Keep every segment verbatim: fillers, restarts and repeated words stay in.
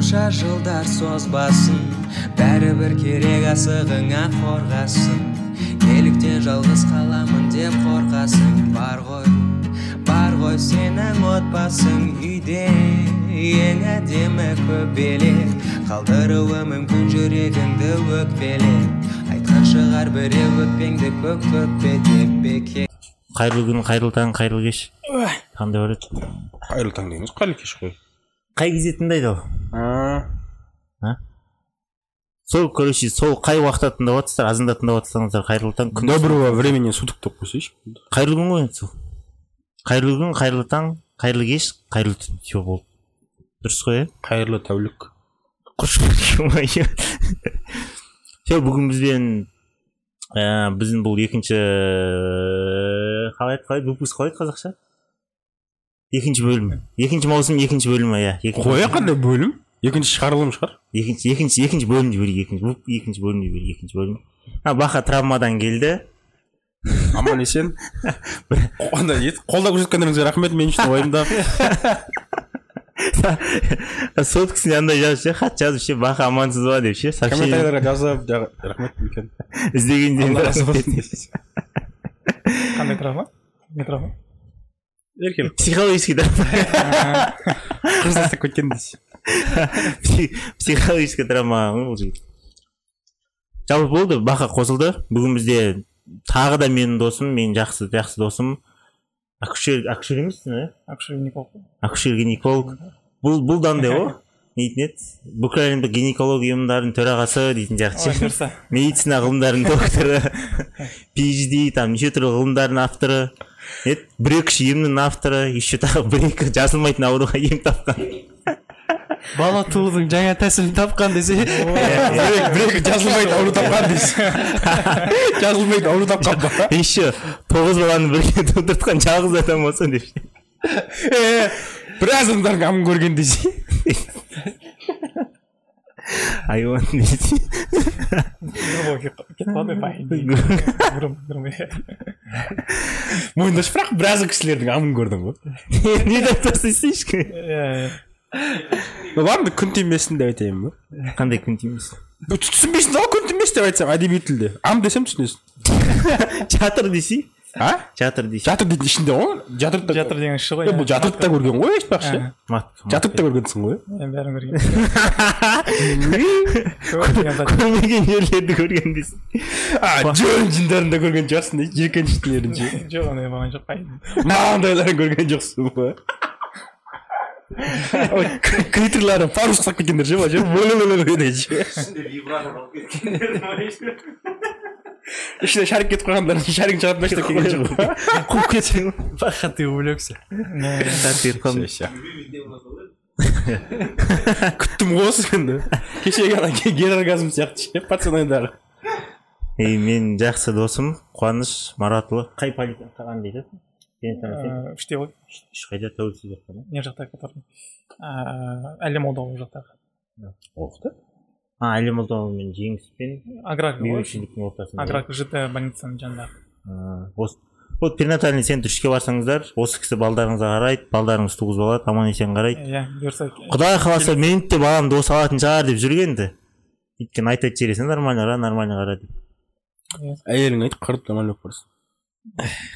қанша жылдар созбасын, бәрібір керек асығыңа қорғасын. Неліктен жалғыз қаламын деп қорқасың? Бар ғой, бар ғой сенің отбасың, үйде ең әдемі көбеле. Қалдыруы мүмкін жүрегіңді өкпеле, айтқан шығар біреу өкпеңді көк көкпе деп беке. Қайырлы күн, қайырлы таң, қайырлы кеш. Қандай бөлет? Қайырлы таң деңіз, қайырлы кеш қой. Қай кезетінде айдал? Сол, короче, сол қай уақытта тыңдап отырсыздар, азында тыңдап отырсаңыздар, қайырлы таң. Доброго времени суток деп қойсайшы. Қайырлы күн ғой сол. Қайырлы күн, қайырлы таң, қайырлы кеш, қайырлы түн деп болды. Дұрыс қой, ә? Қайырлы тәулік. Все, бүгін бізбен Ә, біздің бұл екінші қалай қалай выпуск қалай қазақша? Екінші бөлім. Екінші маусым екінші бөлімі, иә. Қоя қандай бөлім? Екінші шығарылым шығар. Екінші екінші екінші бөлім деп берейік, екінші. Бұл екінші бөлім деп берейік, екінші бөлім. А, баха травмадан келді. Аман есен. Онда ет. Қолда көрсеткендеріңізге рахмет, мен үшін ойымда. Соткісіне андай жазып ше, хат жазып ше, бақа амансыз ба деп ше, комментарийларға жазып рахмет екен іздегенде. Қандай травма? Не травма? Еркелік, психологический травма. Қыз тастап кеткен дейсіз. Психологический травма. Ол жігіт жалпы болды, бақа қосылды. Бүгін бізде тағы да менің досым, менің жақсы жақсы досым, акушер акушер емес не? Акушер гинеколог. Акушер гинеколог. Бұл бұл дандай ғой. Нейтін еді? Бүкіл әлемдік гинекология ұйымдарының төрағасы дейтін жақсы. Медицина ғылымдарының докторы, пи эйч ди, там неше түрлі ғылымдардың авторы. Нет, бір екі емнің авторы, еще тағы бір екі жазылмайтын ауруға ем тапқан. Бала туудың жаңа тәсілін тапқан десе, бір екі жазылмайтын ауру тапқан десе. Жазылмайтын ауру тапқан ба? Еще тоғыз баланы бірге тудыртқан жалғыз адам болса деп. Бір азамдар қамын көрген десе. Айуан десе. Мойындашы бірақ бір азы кісілердің қамын көрдің ғой. Не дәптасы сешкі? Оларымды күн түймесін деп айтайын ба? Қандай күн түймесін? Түсінбейсін ал, күн түймес деп айтсам әдеби тілде. Ам десем түсінесін. Жатыр десе? А? Жатыр дейсің. Жатыр дейтін ішінде ғой. Жатырды. Жатыр деген шығы. Бұл жатырды да көрген ғой, айтпақшы. Жатырды да көргенсің ғой. Мен бәрін көрген. Көрмеген жерлерді көрген дейсің. А, жөн жындарын да көрген жоқсың, жиіркеніштілерін. Жоқ, ондай болған жоқ қой. Мынандайларын көрген жоқсың ба? Критерлары пару ұқсап кеткендер ше, ба? Бөлі-бөлі-бөлі-бөлі ше. Ішінде вибратор алып кеткендер. Ішіне шарик кетіп қойғандар, шарик жағып мәштеп келген жоқ па? Қуып кетсең, бақа ты увлекся. Күттім ғой сенді. Кешегі ғана гер оргазм сияқты ше, пацанайдағы. Ей, мен жақсы досым, Қуаныш Маратұлы. Қай полиция қаған дейді? Үште ғой. Үш қайда тәуелсіз жақтан? Не жақтағы қатардың? Әлем Молдова жақтағы. Оқықты? А, әлем ұлдауы мен жеңіспен бейбітшіліктің ортасында. Аграк жіті больницаның жанындағы. Вот перинатальный центр үшке барсаңыздар, осы кісі балдарыңызға қарайды, балдарыңыз туғыз болады, аман есен қарайды. Иә, бұйырса. Құдай қаласа мені де баламды осы алатын шығар деп жүргенді. Өйткені айтады жібересің, нормально қара, нормально қара деп. Әйелің айтып қырып нормально қорсын.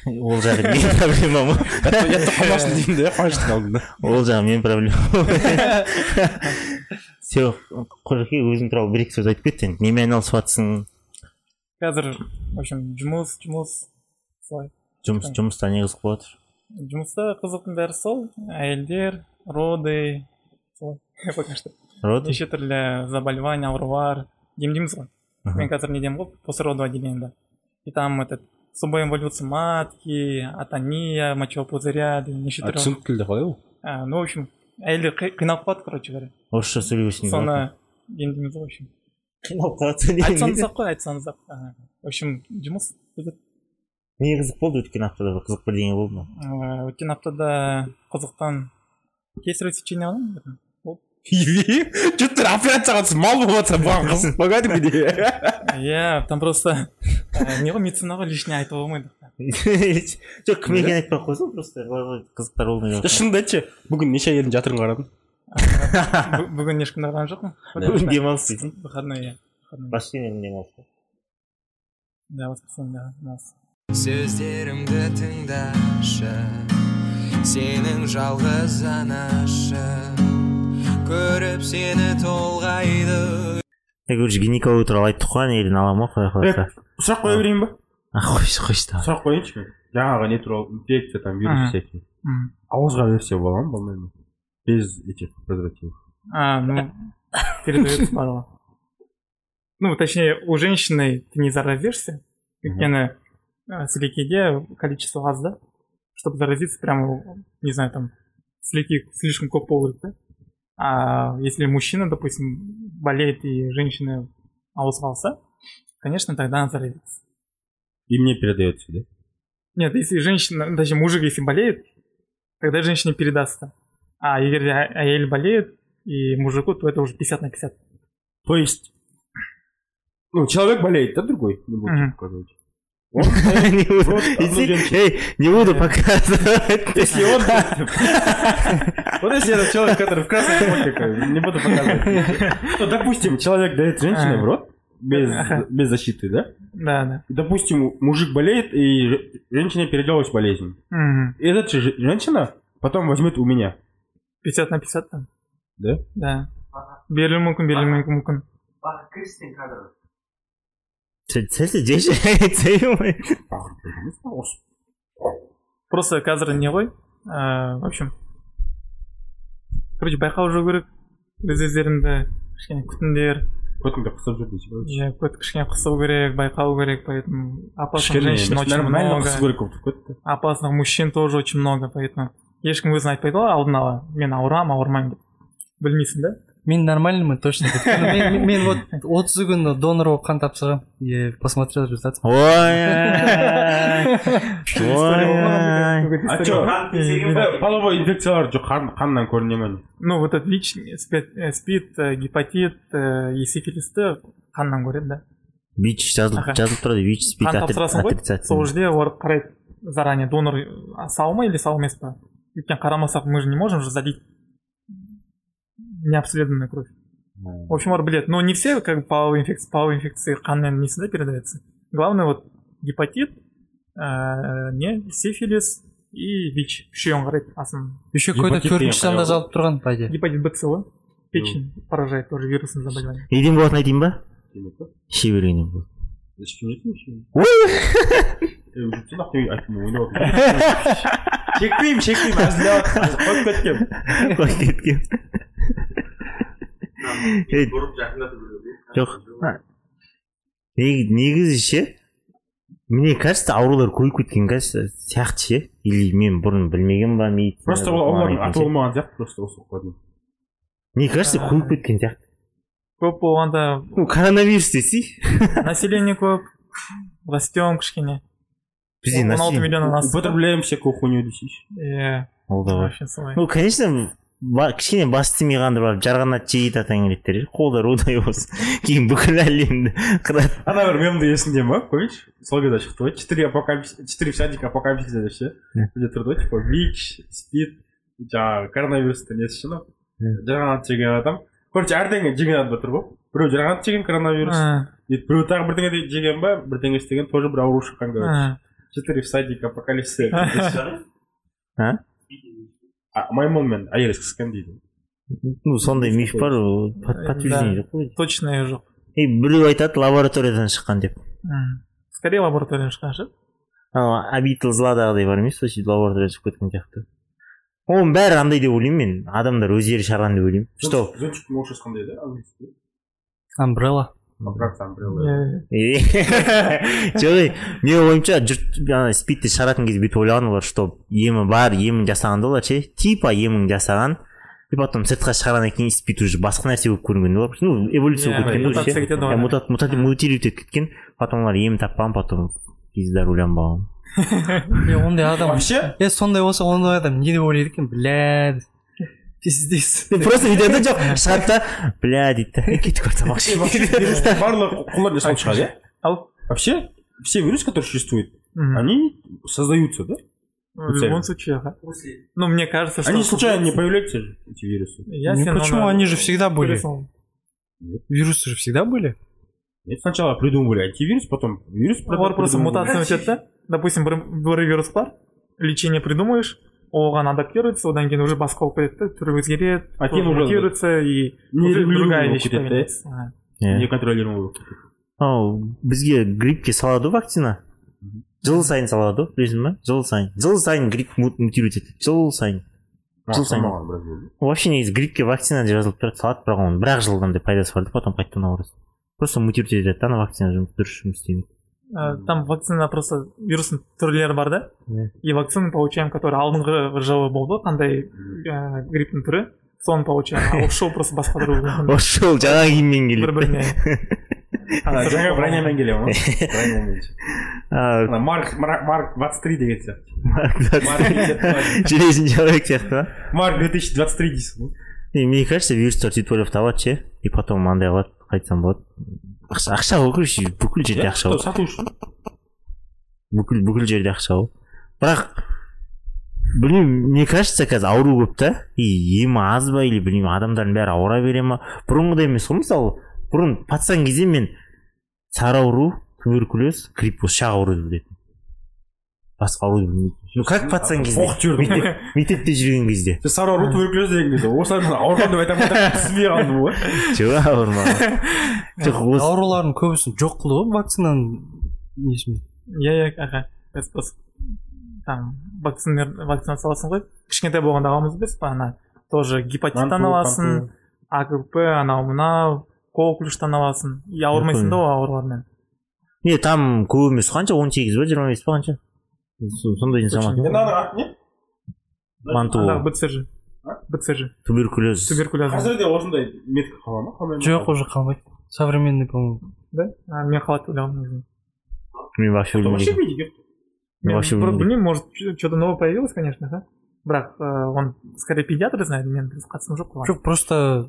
Ол жағы менің проблемам ғой. Ятты қамасын деймін де, қамаштың алдында. Ол жағы менің проблемам. Все, қожаке өзің туралы бір екі сөз айтып кетті, немен айналысып жатсың? Қазір, в общем, жұмыс, жұмыс, солай. Жұмыс, жұмыста не қызық болып жатыр? Жұмыста қызықтың бәрі сол, әйелдер, роды, солай, пока что. Роды? Еще түрлі заболевания, аурулар, емдейміз ғой. Мен қазір не деймін ғой, послеродовое отделениеде. И там этот субой инволюция матки, атония, мочевого пузыря, неше түрлі. А түсініп келді қалай ол? Ну, в общем, әйелдер қиналып қалады, короче говоря. Орысша сөйлейсің. Соны емдейміз, в общем. Қиналып қалады. Айтсаңыз-ақ қой, айтсаңыз-ақ. В общем, жұмыс бізді. Не қызық болды өткен аптада? Қызық бірдеңе болды ма? Өткен аптада қызықтан кесарево сечение алған ба? Болды. Ие, жұттар операцияға түсіп мал болып жатса, бұған қызық болады ма дейді. Иә, там просто не ғой медицинаға лишний айтып болмайды. Жоқ, кім екен айтпай қойсын, просто қызықтар болмай жатыр. Шынында айтшы, бүгін неше әйелдің жатырын қарадым? бүгін ешкімді қараған жоқпын. Бүгін демалыс дейсің. Выходной. Бассейнен демалысты. Да, воскресенье демалыс. Сөздерімді тыңдашы, сенің жалғыз анашы, көріп сені толғайды. Короче, гинеколог туралы айттық қой, елін аламын ғой, қалай қаласа. Сұрақ қоя берейін ба? Қойшы, қойшы тағы. Сұрақ қояйыншы мен. Жаңағы не туралы инфекция, там вирус всякие. Ауызға версия бола ма, болмай ма? Без этих презервативов. А, ну, передается парола. Ну, точнее, у женщины ты не заразишься, өйткені сілекейде количество газ, да? Чтобы заразиться прямо, не знаю, там, сілекей слишком көп болады, да? А если мужчина, допустим, болеет и женщина ауызғалса, конечно, тогда она заразится. И мне передается, да? Нет, если женщина, даже мужик, если болеет, тогда женщине передастся. А если әйел болеет и мужику, то это уже пятьдесят на пятьдесят. То есть, ну, человек болеет, да, другой, не буду mm-hmm. показывать. Он не буду показывать. Если он... Вот если это человек, который в красной кофте, не буду показывать. Ну, допустим, человек дает женщине в рот без защиты, да? Да, да. Допустим, мужик болеет, и женщина переделалась болезнью. И эта женщина потом возьмет у меня. пятьдесят на пятьдесят там. Да? Да. Берли мүмкін, берли мүмкін, мүмкін. Бақы кірістен қадыр. Сәлі деші әйтсейі ғой. Бақыр бөліміз ба осы? Просто қазір не ғой? В общем. Короче, байқау жау көріп. Өз өздерімді кішкене күтіндер. Көтіңді қысып жүр дейсі бөлі. Иә, көт кішкене қысып көрек, байқау көрек. Опасных женщин очень много. Опасных мужчин тоже очень много, поэтому... Ешкім өзін айтпайды ғой алдын ала, мен ауырам, ауырмайын деп. Білмейсің да? Мен нормальныймын точно. Мен вот отыз күн донор болып қан тапсырған. Посмотрел результат. Ой-ой-ой. Ой-ой-ой. А что, половой инфекциялар жоқ, қаннан көріне ме? Ну, вот этот личный, спид, гепатит и сифилисті қаннан көреді, да? ВИЧ жазылып тұрады, ВИЧ, спид, отрицательный. Сол жерде олар қарайды заранее, донор сау ма или сау емес па? Ведь карамасов мы же не можем же залить необследованную кровь. Mm. В общем, арбалет. Но не все как бы половые инфекции, половые инфекции ханмен не всегда передаются. Главное вот гепатит, э, не сифилис и ВИЧ. Еще он говорит основной. Еще какой-то курчатом назад туран пойдет. Гепатит БЦО. Печень mm. поражает тоже вирусным заболеванием. Идем вот найдем ба? Севериним вот. Зачем не тушим? Шекпейм, шекпейм, әзілеуат, қойып көткем. Қойып көткем. Бұрып жақындатып жүрген. Жоқ. Негізі ше, міне қашты аурулар қойып көткен қашты сияқты ше, или мен бұрын білмеген ба, мейді. Просто олардың атылмаған сияқты, просто осы қойдың. Не қашты қойып көткен сияқты. Көп болғанда... Коронавирус десей. Население көп, растем кішкене. Употребляем всякую хуйню десейші. Иә. Ол да бар. Ну, конечно, кішкене басты миғанды барып, жарғанат жейді атаңыреттер. Қолдар одай осы. Кейін бүкіл әлемді қырады. Ана бір мемді есінде ма? Қойш? Сол кезде шықты ғой. Четыре всадик апокалипсиса деп ше. Бізде тұрды ғой, типа, ВИЧ, СПИД, жаңағы коронавирусты несі шыны. Жарғанат жеген адам. Короче, әрдеңе жеген адам тұр ғой. Біреу жарғанат жеген коронавирус. Біреу тағы бірдеңе жеген ба, бірдеңе істеген тоже бір ауру шыққан короче. Четыре всадика апокалипсиса. А? А маймон мен әйел қысқан дейді. Ну, сондай миф бар, подтверждение жоқ қой. Точно жоқ. Ей, біреу айтады, лабораториядан шыққан деп. Скорее лабораториядан шыққан ше. А, обитель зладағыдай бар емес, сосын лабораториядан шығып кеткен сияқты. Оның бәрі андай деп ойлаймын мен. Адамдар өздері шарған деп ойлаймын. Что? Зонтикпен оқшасқандай да, английский. Umbrella. Аппарат амбрелла. Жоқ, мен ойымша жұрт спидті шаратын кезде бүйтіп ойлаған олар, что емі бар, емін жасағанда олар ше, типа емін жасаған, и потом сыртқа шығараннан кейін спид уже басқа нәрсе болып көрінген олар. Ну, эволюция болып кеткен ғой. Мутация мутировать етіп кеткен, потом олар емін таппаған, потом пиздар ойланбаған. Е, ондай адам. Вообще? Е, сондай болса, ондай адам не деп ойлайды екен, блядь. Пиздец. Ну просто видеода жоқ, шығады да, бля дейді, кетіп көрді тамақ. Барлық құлар жасалып шығады, иә? Вообще, все вирусы, которые существуют, они создаются, да? Ну, в любом случае, да. Ну, мне кажется, что... Они случайно не появляются, эти вирусы? Ну, почему? Они же всегда были. Вирусы же всегда были? Нет, сначала придумывали антивирус, потом вирус... Просто мутация учетта. Допустим, бір вирус бар, лечение придумаешь, оған адаптируется, одан кейін уже басқа болып кетеді, түріңізге адаптируется, и другая вещь появляется. Неконтролируемый. Бізге гриппке салады вакцина? Жыл сайын салады, білесің ба? Жыл сайын. Жыл сайын грипп мутирует етеді. Жыл сайын. Жыл сайын. Вообще негізі гриппке вакцина жазылып тұрады, салады, бірақ оның бір-ақ жылдан да пайдасы барды, потом қайтадан ауырады. Просто мутирует етеді, ана вакцина жұмыс дұрыс жұмыс істемейді. Там вакцина просто вирустың түрлері бар да? И вакцина получаем, который алдыңғы жылы болды, қандай грипптің түрі, соны получаем. А ошол просто басқа тұру. Ошол жаңа киіммен келеді. Бір-біріне. Жаңа бранямен келем, а? Марк двадцать три деген сияқты. Марк двадцать три. Железный человек сияқты, да? Марк две тысячи двадцать три дейсің. Мне кажется, вирустар сөйтіп алады ше, и потом мындай алады, қайтсам болады. Ақша ғой, короче, бүкіл жерде ақша ғой. Сату үшін. Бүкіл бүкіл жерде ақша ғой. Бірақ білмеймін, мне кажется, қазір ауру көп та, и емі аз ба, или білмеймін, адамдардың бәрі ауыра бере ма? Бұрынғыдай емес ғой, мысалы. Бұрын пацан кезде мен сары ауру, туберкулез, грипп осы шақ ауруды білетін. Басқа ауруды білмейтін. Ну как пацан кезде? Мектепте жүрген кезде. Сен сары ауру, туберкулез деген кезде. Осы арасында ауырған деп айтамын да, түсінбей қалдым ғой. Жоқ, ауырмаған. Аурулардың көбісін жоқ қылды ғой вакцинаның несімен. Иә, иә, аха. Біз там вакцинация аласың ғой. Кішкентай болғанда алғанбыз біз па, ана тоже гепатиттан аласың, а ка пэ, анау мынау қол күліштан аласың, и ауырмайсың да ауырлармен. Не, там көп емес қанша, он сегіз ба, жиырма бес па қанша? Сондай инсамат. Мен аны ат не? Манту. бэ цэ жэ. бэ цэ жэ. Туберкулез. Туберкулез. Қазір де осындай метка қала ма? Жоқ, уже қалмайды. Современный, по-моему. Да? Мен қалады ойлағым. Мен вообще білмейді. Мен вообще білмейді. Білмеймін, может, что-то новое появилось, конечно, да? Бірақ, он, скорее, педиатры знают, мен қатысым жоқ қылған. Жоқ, просто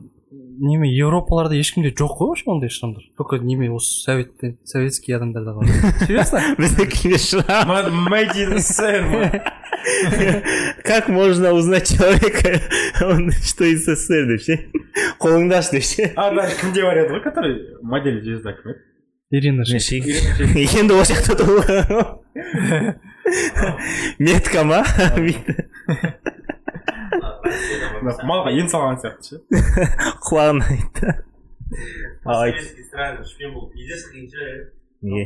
неме европаларда ешкімде жоқ қой вообще ондай штамдар. Только неме осы советтен, советский адамдарда қалды. Серьезно? Біздікіне шрам. Мэдин СССР. Как можно узнать человека, он что из эс эс эс эр депше? Қолыңдаш депше. А, да, кімде бар еді ғой, который модель звезда кім еді? Ирина Шейк. Енді ол жақта толған. Метка ма? Малға ен салған сияқты ше. Құлағын айтты. Советский страны шпен болып пиздец қиынша.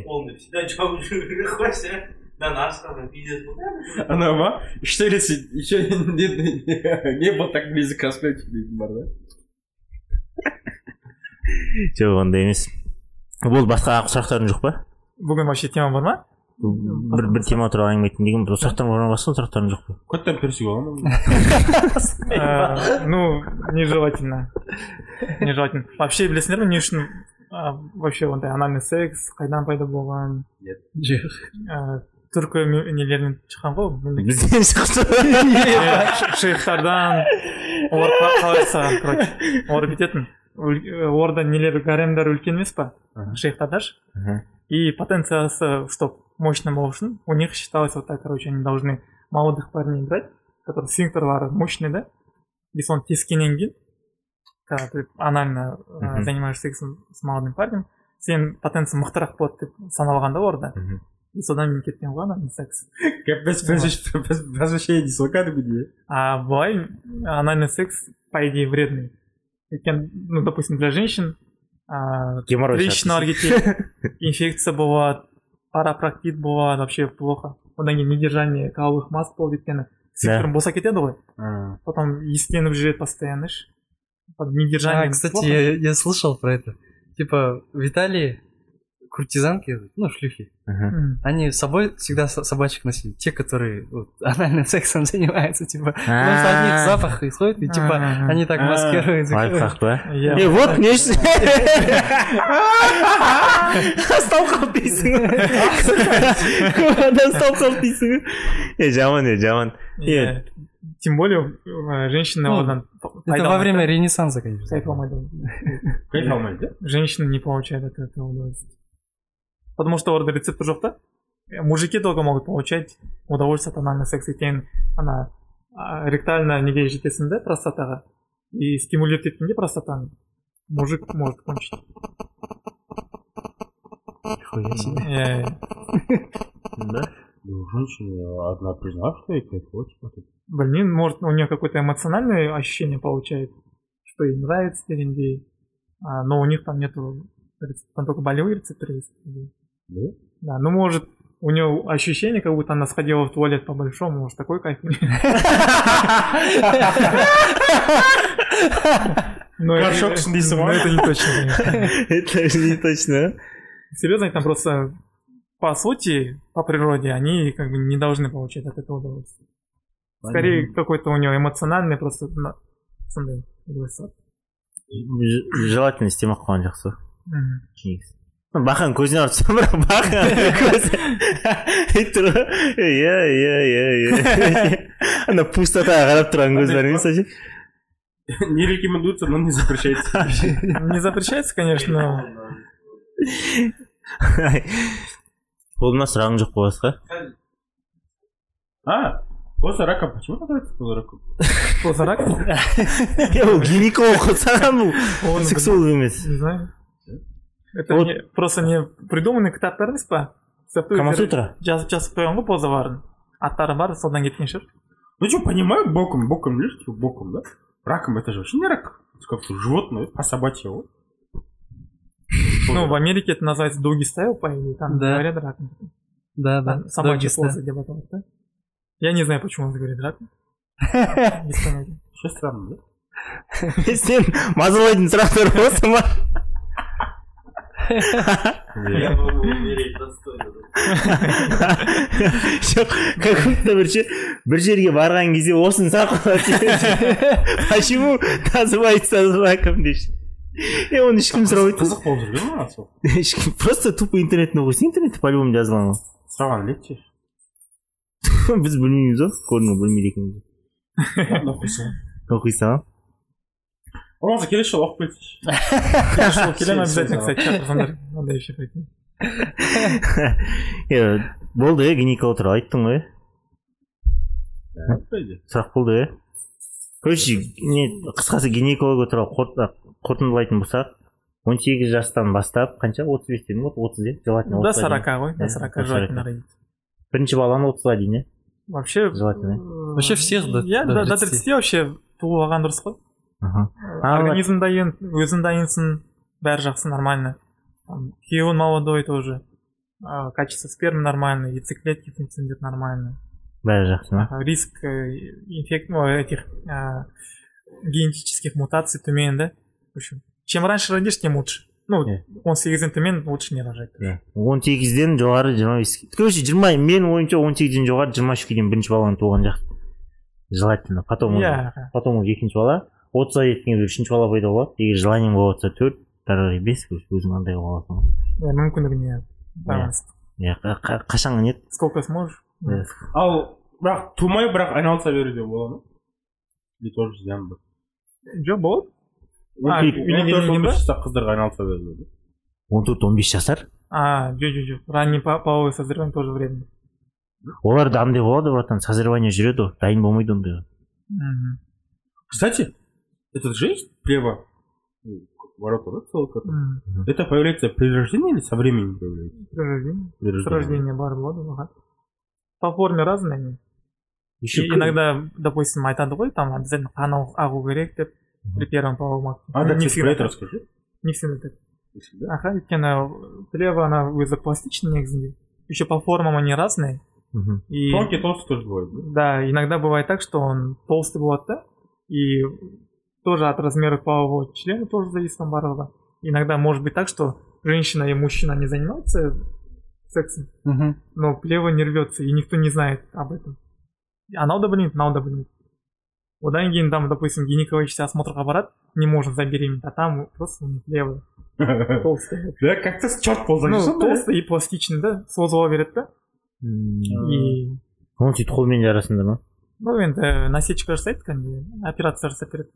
Қолымды всегда жауып жүргені қойшы. Да, наш страны пиздец болды. Ана ма? Что ли, еще не был так близок к распятию, дейтін бар, да? Жоқ, онда емес. Бұл басқа сұрақтарың жоқ па? Бүгін вообще тема бар ма? Бір тема тұрға аңғайтын деген бұл сұрақтарын орын басқан сұрақтарын жоқ бұл. Көттен персик оған? Ну, нежелательно. Нежелательно. Вообще, білесіңдер ме, не үшін вообще ондай анальный секс қайдан пайда болған? Жоқ. Түркі нелерінен шыққан ғой? Бізден шықты. Шейхтардан, орда қалайса, короче, орып ететін. Орда нелер гаремдар үлкен емес па? Шейхтарда ж? И потенциация, чтоб мощным овощным, у них считалось вот так, короче, они должны молодых парней брать, которые сфинктерлары мощные, да? Если он тескененген, когда ты анально э, занимаешься сексом с молодым парнем, сен потенция мықтырақ болады деп саналған да орда. И содан мен кеткен ғой анальный секс. Развещение дислокаты будет. А бывает, анальный секс, по идее, вредный. Ну, допустим, для женщин, лично аргетип, инфекция бывает, парапрактит бывает, вообще плохо. Одан кейін недержание каловых масс болып өйткені секторым болса кетеді ғой. Потом естеніп жүреді постоянно. Недержание. А, кстати, я, я слышал про это. Типа в Италии куртизанки, ну, шлюхи, uh-huh. они с собой всегда собачек носили. Те, которые вот, анальным сексом занимаются, типа, потому что от них запах исходит, и типа они так маскируются. Лайфхак, да? И вот мне же... Сталқал пейсің. Кумадан сталқал пейсің. Е, жаман, е, жаман. Тем более, женщины... Это во время Ренессанса, конечно. Кайфалмайды. Кайфалмайды? Женщины не получают от этого удовольствия. Потому что орда рецептор жоқта, мужики только могут получать удовольствие от анального секса, екен она ректально неге жетесінде простатаға и стимулировать еткенде простатаны мужик может кончить. Нихуя себе. Да? У женщины одна признавшая и кайфует. Блин, может у нее какое-то эмоциональное ощущение получает, что ей нравится терендей, но у них там нету, там только болевые рецепторы есть. Да? Да, ну может у нее ощущение, как будто она сходила в туалет по-большому, может такой кайф. Но это не точно. Это не точно. Серьезно, там просто по сути, по природе, они как бы не должны получать от этого удовольствия. Скорее, они... какой-то у него эмоциональный просто... Желательно стима қуған жақсы. Бақан көзіне арып сөмір, бақан көзіне. Е, е, е, е. Ана пустотаға қарап тұрған көздерін сәже. Не рекомендуется, но не запрещается. Не запрещается, конечно. Ол мына сұрағың жоқ боласыз қа? А, после рака, почему называется после рака? После рака? Я был гинеколог, саған бұл сексуалды емес. Не знаю. Это просто не придуманный кітаптар емес па? Камасутра? Жазып қойған ғой поза барын. Аттары бар, солдан кеткен шығар. Ну что, понимаю, боком, боком лежит, боком, да? Раком это же вообще не рак. Это как-то животное, по собачье вот. Ну, в Америке это называется doggy style, по идее, там да. Говорят рак. Да, да. Собачьи полосы, где потом, да? Я не знаю, почему он говорит рак. Что странно, да? Вестин, мазаладин сразу рвался, ма. Я могу умереть достойно. Жоқ, как будто бір жерге барған кезде осыны сақылады. Почему называется раком дейші? Е, оны ешкім сұрау етті. Қызық болып жүрген ма, сол? Ешкім, просто тупо интернеттен оқысын, интернетті по-любому жазылған ғой. Сұраған лет жер. Біз білмейміз ғой, көрдің білмейді екенбіз. Оқиса. Оқиса. Оланса, келесі жыл оқып кетсейші. Келесі жыл келем обязательно, кстати, шақырғандар. Онда еще қайтын. Е, болды, е, гинеколог туралы айттың ғой. Сұрақ болды, е. Короче, қысқасы гинеколог туралы қорттақ. Қорытындылайтын болсақ, он сегіз жастан бастап, қанша? отыз бестен, отыз, желательно. До сорока, ғой, до сорока желательно родить. Бірінші баланы отызға дейін, е? Вообще, вообще всех до тридцати. До тридцати вообще туылып алған дұрыс қой. Организм дайын, өзің дайынсың, бәрі жақсы, нормально. Күйеуің молодой тоже. Качество спермы нормально, яйцеклетки функционируют нормально. Бәрі жақсы. Риск инфекций, генетических мутаций төмен, да? В общем, чем раньше родишь, тем лучше. Ну, он сегізден төмен лучше не рожать. он сегізден жоғары жиырма беске. Короче, жиырма, мен ойынша он сегізден жоғары жиырма үшке дейін бірінші баланы туған жақсы. Желательно. Потом ол екінші бала. отызға жеткенде үшінші бала пайда болады. Егер желанием болса төрт, дәрі бес, өзің андай боласың. Мүмкіндігіне байланысты. Қашан нет? Сколько сможешь? Ал бірақ тумай, бірақ айналса беруде болады. И тоже зиян бар. Жо болады? А, он төрт он бес жасар қыздарға айналса береді. он төрт он бес жасар? А, жо-жо-жо. Ранний половое созревание тоже вредно. Олар да андай болады, братан, созревание жүреді ғой, дайын болмайды ондайға. Кстати, этот жесть прямо ворота, да, целый кота? Это появляется при рождении или со временем появляется? При рождении. При рождении. С рождения бар болады, ага. По форме разные они. Иногда, допустим, айтады ғой, там обязательно қанау ағу керек деп. При первом половом акте. А, да, не всегда это расскажи. Не всегда так. Не всегда? Ага, ведь она плева, она вызопластичная, еще по формам они разные. Угу. И... Тонкий толстый тоже бывает, да? Да, иногда бывает так, что он толстый бывает, да? И тоже от размера полового члена тоже зависит там барова. Иногда может быть так, что женщина и мужчина не занимаются сексом, угу. Но плева не рвется, и никто не знает об этом. Она удовлетворит, она удовлетворит. Одан кейін там, допустим, гинекологический осмотр аппарат не может забеременеть, а там просто у них левый толстый. Да, как-то черт ползает. Ну, толстый и пластичный, да, созуға береді, да? И... Он сөйтіп қолмен жарасында ма? Ну, енді насечка жасайды, кәдімгі операция жасап береді.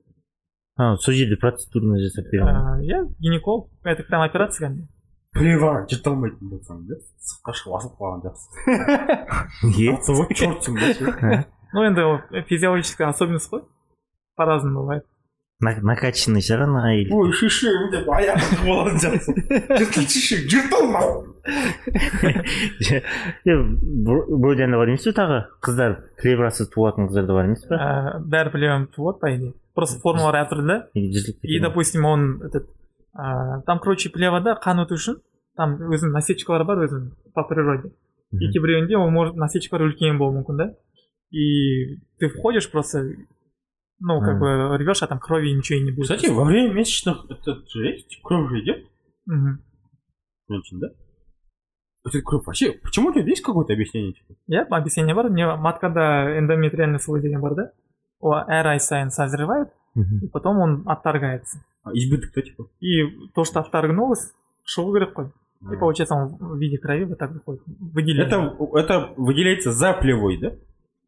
А, сол жерде процедураны жасап береді. Я гинеколог, это прям операция кәдімгі. Плевать, жеталмайтын болсаң да, сыққа шығып асып қалған жақсы. Атса вот чертсің болсын. Ну енді физиологическая особенность қой. По-разному бывает. Накачанный все равно или. Ой, шеше, деп аяқты болған жақсы. Жетіл шеше, жеталмау. Бұл дәнді бар емес пе тағы? Қыздар плеврасы туатын қыздарды бар емес пе? Бәрі плеврам туат по идее. Просто формалар әртүрлі. И допустим он этот там короче плевада қан өту үшін там өзінің насечкалары бар өзінің по природе. Екі біреуінде ол может насечкалары үлкен болуы мүмкін да. И ты входишь просто, ну как бы рвешь, а там крови ничего и не будет. Кстати, во время месячных этот жесть кровь же идет. Женщин, да? Это кровь вообще. Почему у тебя есть какое-то объяснение? Нет, объяснение бар. Мне маткада эндометриальный слоидение бар, да? Эр айсайын созревает, и потом он отторгается. А избыток-то типа? И то, что отторгнулось, шоу говорит, и получается он в виде крови вот так выходит. Это, это выделяется за плевой, да?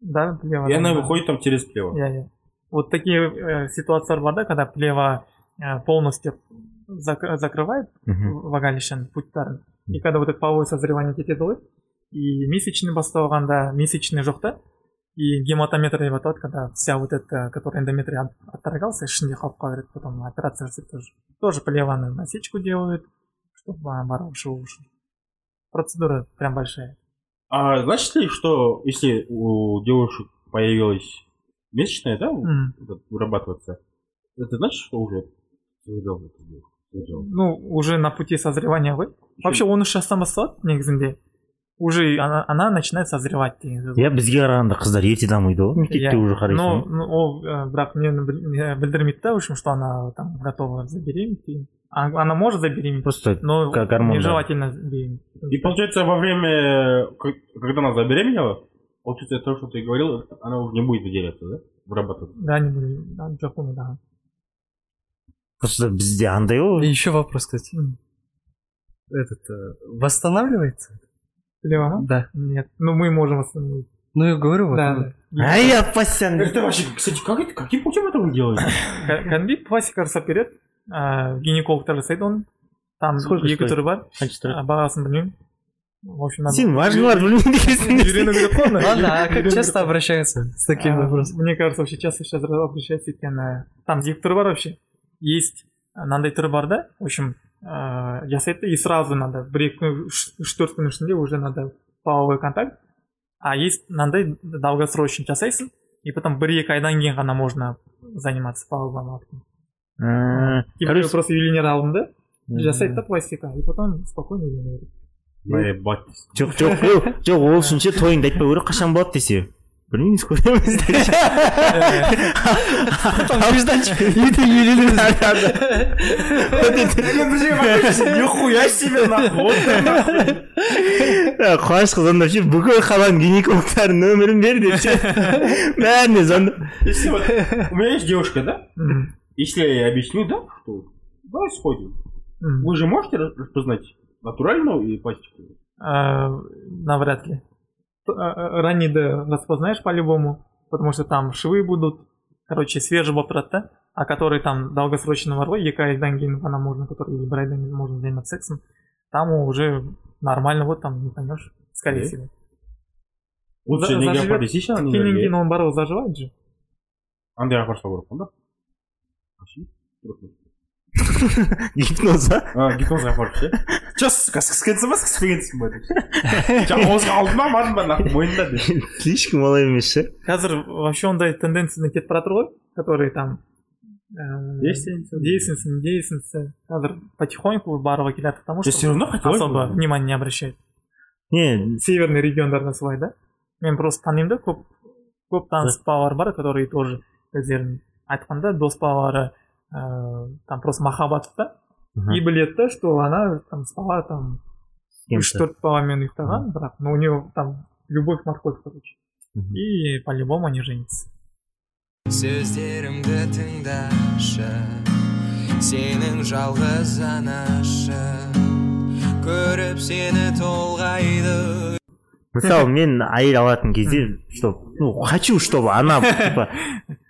Да, плева. И да, она да. выходит там через плеву. Я, я. Вот такие э, ситуации бар, да, когда плева э, полностью зак- закрывает uh-huh. вагалищен путь тарын. Uh-huh. И когда вот это половое созревание кетеді, и месячный басталғанда, месячный жоқта, и гематометрия вот от, когда вся вот эта, которая эндометрия отторгался, ішінде қалып қалырады, потом операция жасайды тоже. Тоже плеваны насечку делают, чтобы она барала шоу ушла. Процедура прям большая. А значит ли, что если у девушек появилась месячная, да, mm. вырабатываться, это значит, что уже созрел эту девушку? Ну, уже на пути созревания вы. Вообще, он уже самосад, негізінде. Уже она, она начинает созревать. Я без георанда, қыздар, ертедам үйді, мектепте уже харесен. Ну, ол, бірақ, мені білдірмейді да, в общем, что она там готова забеременеть. Она может забеременеть, просто но гормон, нежелательно да. беременеть. И получается, во время, когда она забеременела, получается, то, что ты говорил, она уже не будет выделяться, да? Вырабатываться. Да, не будет. Да, джакуна, да. Просто бізде андай ол. И еще вопрос, кстати. Этот, восстанавливается? Плева? Да. Нет. Ну, мы можем восстановить. Ну, я говорю, вот. Да. А я пассиан. Это вообще, кстати, как это, каким путем это вы делаете? Конби пластикар соперет. Гинекологтар жасайды оны. Там екі түрі бар. Бағасын білмеймін. Сен важылар білмейді екенсің. Үйрену керек қой оны. Ладно, а как часто обращаются с таким вопросом? Мне кажется, вообще часто сейчас обращаются, өйткені там екі түрі бар вообще. Есть мынандай түрі бар да. В общем, жасайды и сразу надо бір үш төрт күн ішінде уже надо половой контакт. А есть мынандай долгосрочный жасайсың, и потом бір екі айдан кейін ғана можно заниматься половым актом. Короче, просто ювелирный алым, да? Жасайды да пластика, и потом спокойно ювелирный. Бай-бай. Жоқ, жоқ, жоқ, ол үшінші тойыңды айтпай өрі қашан болады десе. Білмейміз көреміз десе. Ауызданшы, үйді ювелирный арқанды. Нихуя себе, нахуй. Қуаныш қыздан да үшін, бүкіл қаланың гинекологтары нөмірін бер деп ше. Бәріне зонда. У меня есть девушка, да? Если я объясню, да, что давай сходим. Mm-hmm. Вы же можете распознать натуральную и пластиковую? А, навряд ли. Ранее да распознаешь по-любому, потому что там швы будут, короче, свежий бобрат, а который там долгосрочно ворвой, яка и дангин, она можно, который или брайдангин можно заниматься сексом, там уже нормально, вот там не поймешь, скорее всего. Okay. Лучше не геопарди сейчас, не геопарди. Кингин, он боролся, заживает же. Андрей Ахаршалов, да? Гипноза? А, гипноза апаршы. Just кескенсіз емес, кескенсіз болды. Жаңғыз алдына барма нақ мойында деп. Слишком мало емес ше. Қазір вообще ондай тенденцияны кетіп бара тұр ғой, которые там лестница, лестница, лестница. Қазір потихоньку барыға келеді, потому что особо внимание не обращает. Не, северный региондарда солай да. Мен просто танимын да, көп көп таныс балалар бар, которые тоже өздерін айтқанда дос балалары там просто махаббатта и біледі, что она там спала там үш төрт баламен ұйықтаған, бірақ, но у нее там любовь морковь, короче. И по-любому они женятся. Сөздерімді тыңдашы, сенің жалғыз анашы, көріп сені толғайды. Мысалы, мен әйел алатын кезде, чтоб, ну, хочу, чтобы она, типа,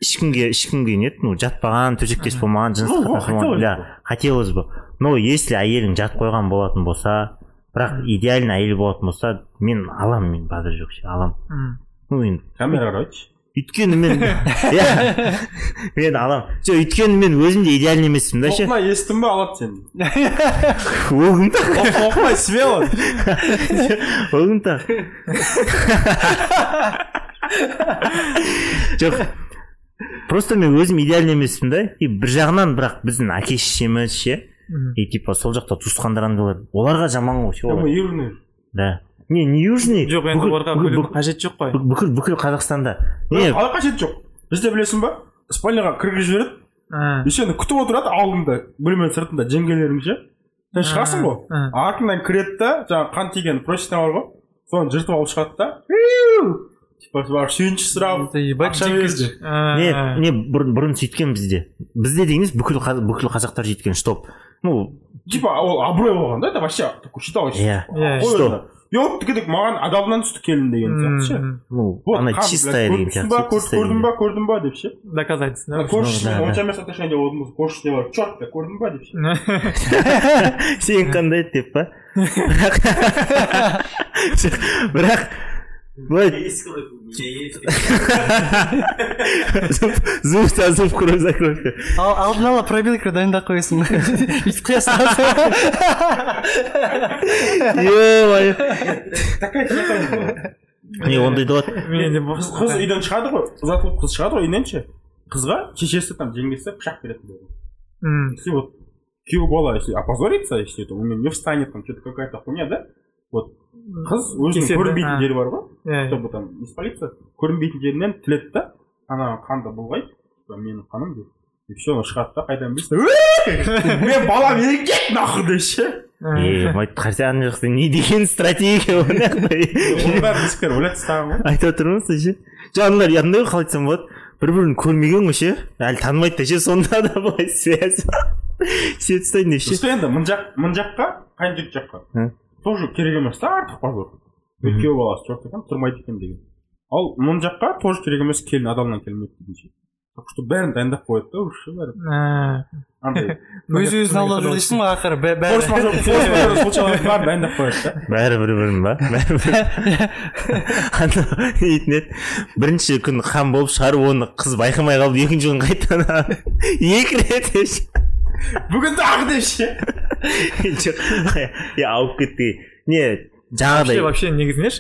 ешкімге, ешкімге нет, ну, жатпаған, төсектес болмаған, жыныстық тақырман, да, хотелось бы. но если әйелің жатып қойған болатын болса, бірақ идеальный әйел болатын болса, мен алам, мен базар жоқ, алам. Ну енді камера қарайшы. Өйткені мен мен алам. Жоқ, өйткені мен өзім де идеальный емеспін да ше. Оқма, естің бе алады сен? Оғымта. Оқма, смело. Оғымта. Жоқ. Просто мен өзім идеальный емеспін да, и бір жағынан бірақ біздің әке шешеміз ше, и типа сол жақта туысқандарыңдар, оларға жаман ғой ше. Ама южный. Да. Не, не южный. Жоқ, енді оларға бөліп қажет жоқ қой. Бүкіл бүкіл Қазақстанда. Не, қалай қажет жоқ. Бізде білесің ба? Спальняға кіргізіп жібереді. И сені күтіп отырады алдыңда, бөлменің сыртында жеңгелерің ше. Сен шығасың ғой. Артыңнан кіреді де, жаңағы қан тиген прочный бар ғой. Соны жыртып алып шығады да. Типа сүйінші сұрап, ақша берді. Не, не бұрын сөйткен бізде. Бізде дегеніміз бүкіл бүкіл қазақтар жеткен, чтоб. Ну, типа ол абырой болған да, это вообще такой считалось. Что? Жоқ, тікедік маған адамнан түсті келін деген сияқты. Ну, она чистая деген сияқты. Көрдің ба, көрдің ба деп ше. Доказательство. Көршісіне онша емес отношение болдыңыз, көршісіне барып, чорт, көрдің ба деп ше. Сен қандай деп па? Бірақ Зуб-то зуб кровь закрой. Алдын ала пробилка дайындап қойсын. Ой. Такая хитрая. Не, ондай дот. Қыз үйден шығады ғой. Ұзатылып қыз шығады ғой, үйден ше. Қызға шешесі там жеңгесі пышақ береді. Если вот күйеу бала, если опозорится, если это у меня не встанет, там что-то какая-то хуйня, да? Вот. Қыз өзінің көрінбейтін жері бар ғой, чтобы там не спалиться, көрінбейтін жерінен тіледі да, ана қанда болғайды, менің қаным деп, и все, оны шығады да, қайдан білсін, мен балам еркек нахуй деп ше. Е, майтып қарсаған жақсы, не деген стратегия ойнақтай. Оның бәрі бізкер ойлап тастаған ғой. Айтып отырмыз да ше. Жоқ, аналар ядында ғой, қалай айтсам болады, бір-бірін көрмеген ғой ше, әлі танымайды да ше, сонда да былай связь. Все тастайын деп ше. Дұрыс енді мына жаққа, қайын жаққа. Тоже керек емес та артық позор. Өйткені баласы жоқ екен, тұрмайды екен деген. Ал мұн жаққа тоже керек емес келін адамнан келмейді дегенше. Так что бәрін дайындап қойды да, уже бәрі. Өзі өзін алып жүр дейсің ғой ақыры. Форс-мажор случайлардың бәрін дайындап қойды да. Бәрі бір-бірін ба? Бәрі бір-бірін. Дейтін еді. Бірінші күн хан болып шығарып оны қыз байқамай қалды, екінші күн қайтадан. Екі рет бүгін тағы деп ше. Я ауып кетті. Не, жаңағыдай. Вообще негізінде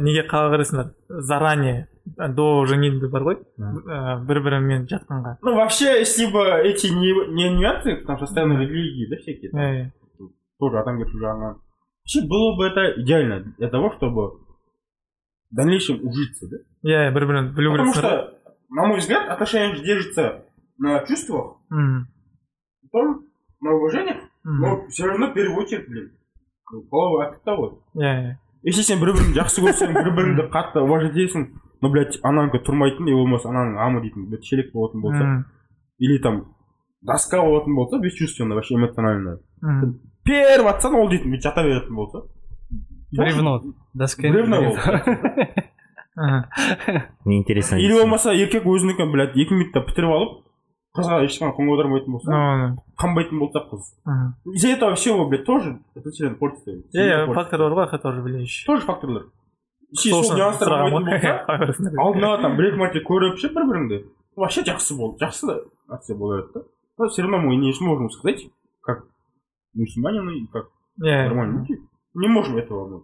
неге қағырысыңдар? Заранее до женитьбы бар ғой. Бір-бірімен жатқанға. Ну вообще, если бы эти не нюансы, потому что состояние религии, да, всякие. Тоже адам кетіп жаңа. Вообще было бы это идеально для того, чтобы в дальнейшем ужиться, да? Я бір-бірін білу керек. Потому что, на мой взгляд, отношения держатся на чувствах. Потом на уважение, но все равно в первую очередь, блин, половой акт того. Если сен бір-бірін жақсы көрсең, бір-біріңді қатты уважать етесің, но, блядь, ананың тұрмайтын, и болмаса ананың амы дейтін, блядь, шелек болатын болса, или там доска болатын болса, бесчувственно, вообще эмоционально. Періп атсаң, ол дейтін, блядь, жата беретін болса. Бревно. Бревно болса. Неинтересно. Или болмаса еркек өзінікі, блядь, екі минутта бітіріп алып, қызға ешқана көңіл аудармайтын болса, қанбайтын болса қыз. Из-за этого всего, блядь, тоже отношения портятся. Е, факторлар бар, тоже, блядь. Тоже факторлар. Сол нюанстар болмайтын болса, алдына там брекмарте көріп ше бір-біріңді. Вообще жақсы болды, жақсы нәрсе болады да. Но все равно мы не сможем сказать, как мусульманины и как нормальные люди. Не можем этого.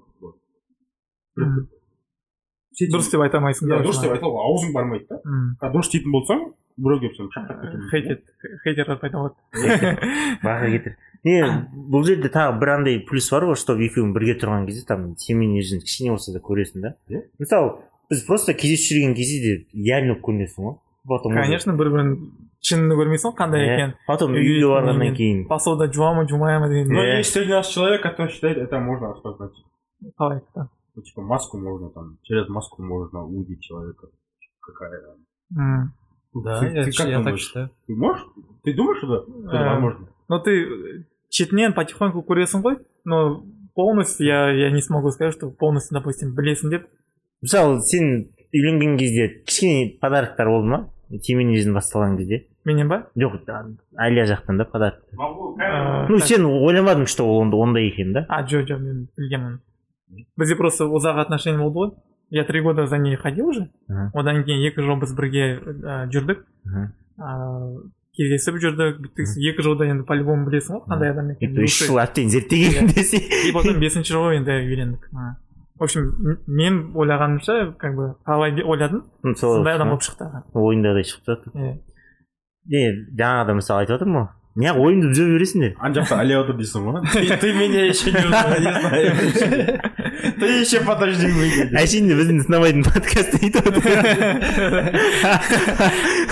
Дұрыс деп айтамайсың. Дұрыс деп айтуға аузың бармайды да. А дұрыс дейтін болсаң, біреу кепсің шақырып хейтерлер пайда болады бағы кетер. Не, бұл жерде тағы бір андай плюс бар ғой, что екеуің бірге тұрған кезде там семейный жизнь кішкене болса да көресің да. Мысалы біз просто кездесіп жүрген кезде де идеально көрінесің ғой. Конечно, бір-бірін шынын көрмейсің қандай екен. Потом үйге барғаннан кейін посуда жуа ма жумай ма деген. Но есть среди нас человек, который считает, это можно распознать. Қалай это? Типа маску можно там, через маску можно увидеть человека. Какая она. Да, ты, я, ты я так считаю. Ты можешь? Ты думаешь, что это а, возможно? Ну, ты четнен потихоньку көресің ғой, но полностью я, я не смогу сказать, что полностью, допустим, білесің деп. Мысалы, сен үйленген кезде кішкене подарктар болды ма? Семейный жизнь басталған кезде. менен ба? Жоқ, Алия жақтан да подарок. Ну сен ойламадың что ол ондай екен да? А жоқ жоқ, мен білгенмін. Бізде просто ұзақ отношение болды ғой. Я три года за ней ходил уже. Одан кейін екі жыл біз бірге жүрдік. Кездесіп жүрдік. Екі жылда енді по-любому білесің ғой қандай адам екен. Үш жыл әттен зерттеген десе. И потом бесінші жылы енді үйлендік. В общем, мен ойлағанымша, как бы, қалай ойладым, сондай адам болып шықты. Ойында да шығып жатыр. Жаңағыда мысалы айтып отырмын ғой. Неғ ойымды түзеп жібересіңдер. Ана жақта Алия отыр дейсің ғой. Ты меня еще не узнаешь. Ты еще подожди выйдет. Әшейінде біздің сынамайтын подкасты айтып отыр.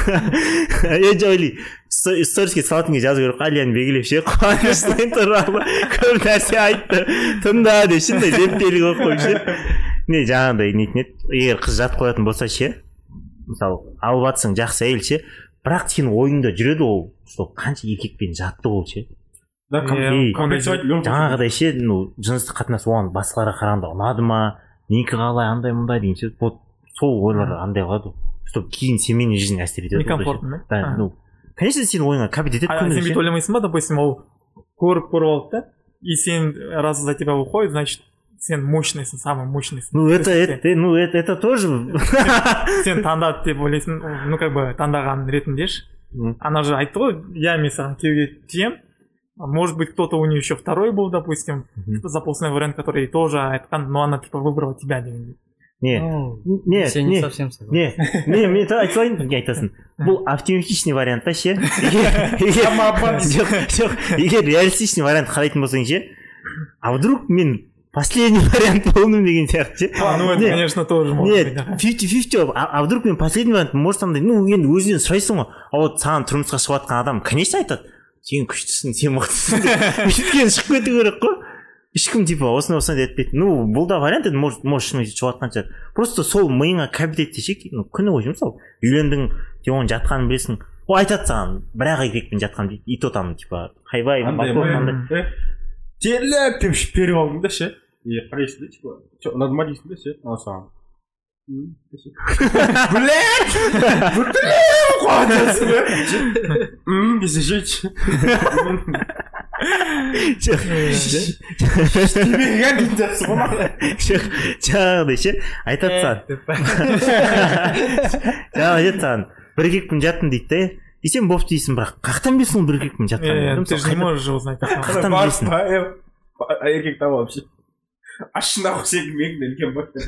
Е, Джоли, сториске салатынға жазу керек. Алияны белгілеп ше, қуаныштың туралы көп нәрсе айтты. Тыңда деп шындай зерттелі қойып қойып ше. Не жаңағыдай нетін еді. Егер қыз жатып қоятын болса ше, мысалы алып атсың жақсы әйел ше, бірақ сенің ойыңда жүреді ол, что қанша еркекпен жатты ол ше. Да, жаңағыдай ше, ну, жыныстық қатынас оған басқаларға қарағанда ұнады ма, некі қалай, андай мұндай деген ше, вот сол ойлар андай қалады, чтобы кейін семейный жизнь әсер етеді. Некомфортно, да? Ну, конечно, сенің ойыңа капит етеді. А сен бүйтіп ойламайсың ба, допустим, ол көріп көріп алды да, и сен раз за тебя выходит, значит, сен мощныйсың, самый мощныйсың. Ну, это, это, ну, это, это тоже. Сен таңдады деп ойлайсың, ну, как бы таңдаған ретінде ше. Она же айтты ғой, я мен саған күйеуге тием. Может быть, кто-то у нее еще второй был, допустим, mm-hmm. запасной вариант, который тоже, но она типа выбрала тебя. Нет, ну, нет, не, не совсем нет, нет, нет, нет, айтылайын, айтасын. Бұл оптимистичный вариант та ше. Егер реалистичный вариант қарайтын болсаң ше, а вдруг мен последний вариант болдым деген сияқты ше. А, ну это, конечно, тоже может быть. пятьдесят на пятьдесят, а вдруг мен последний вариант, может андай, ну енді өзінен сұрайсың ғой, а вот саған тұрмысқа шығыватқан адам, конечно, айтады. Сен күштісің, сен мықтысың деп өйткені шығып кету керек қой. Ешкім типа осындай осындай етпейді. Ну бұл да вариант еді, может шынымен шығыватқан шығар. Просто сол миыңа кабит етті ше, күні бойы мысалы үйлендің, сен оның жатқанын білесің. Ол айтады саған, бірақ еркекпен жатқан дейді, и то там типа хайбай, бақылы, терлеп деп жіберіп алдың да ше, қарайсың да типа, ұнады ма дейсің да ше, ал саған. Блять! Блять! Хватит! Ммм, если жить. Чех, тебе гадит да сумма. Чех, чады ше, айтатсан. Ча, айтатсан. Біргекпін жаттым дейді де, и сен боп дейсің, бірақ қақтан білесің ол біргекпін жаттым. Ты же не можешь же узнать. Қақтан білесің. А еркек там вообще. Ашынақ сен мен өлген бақта.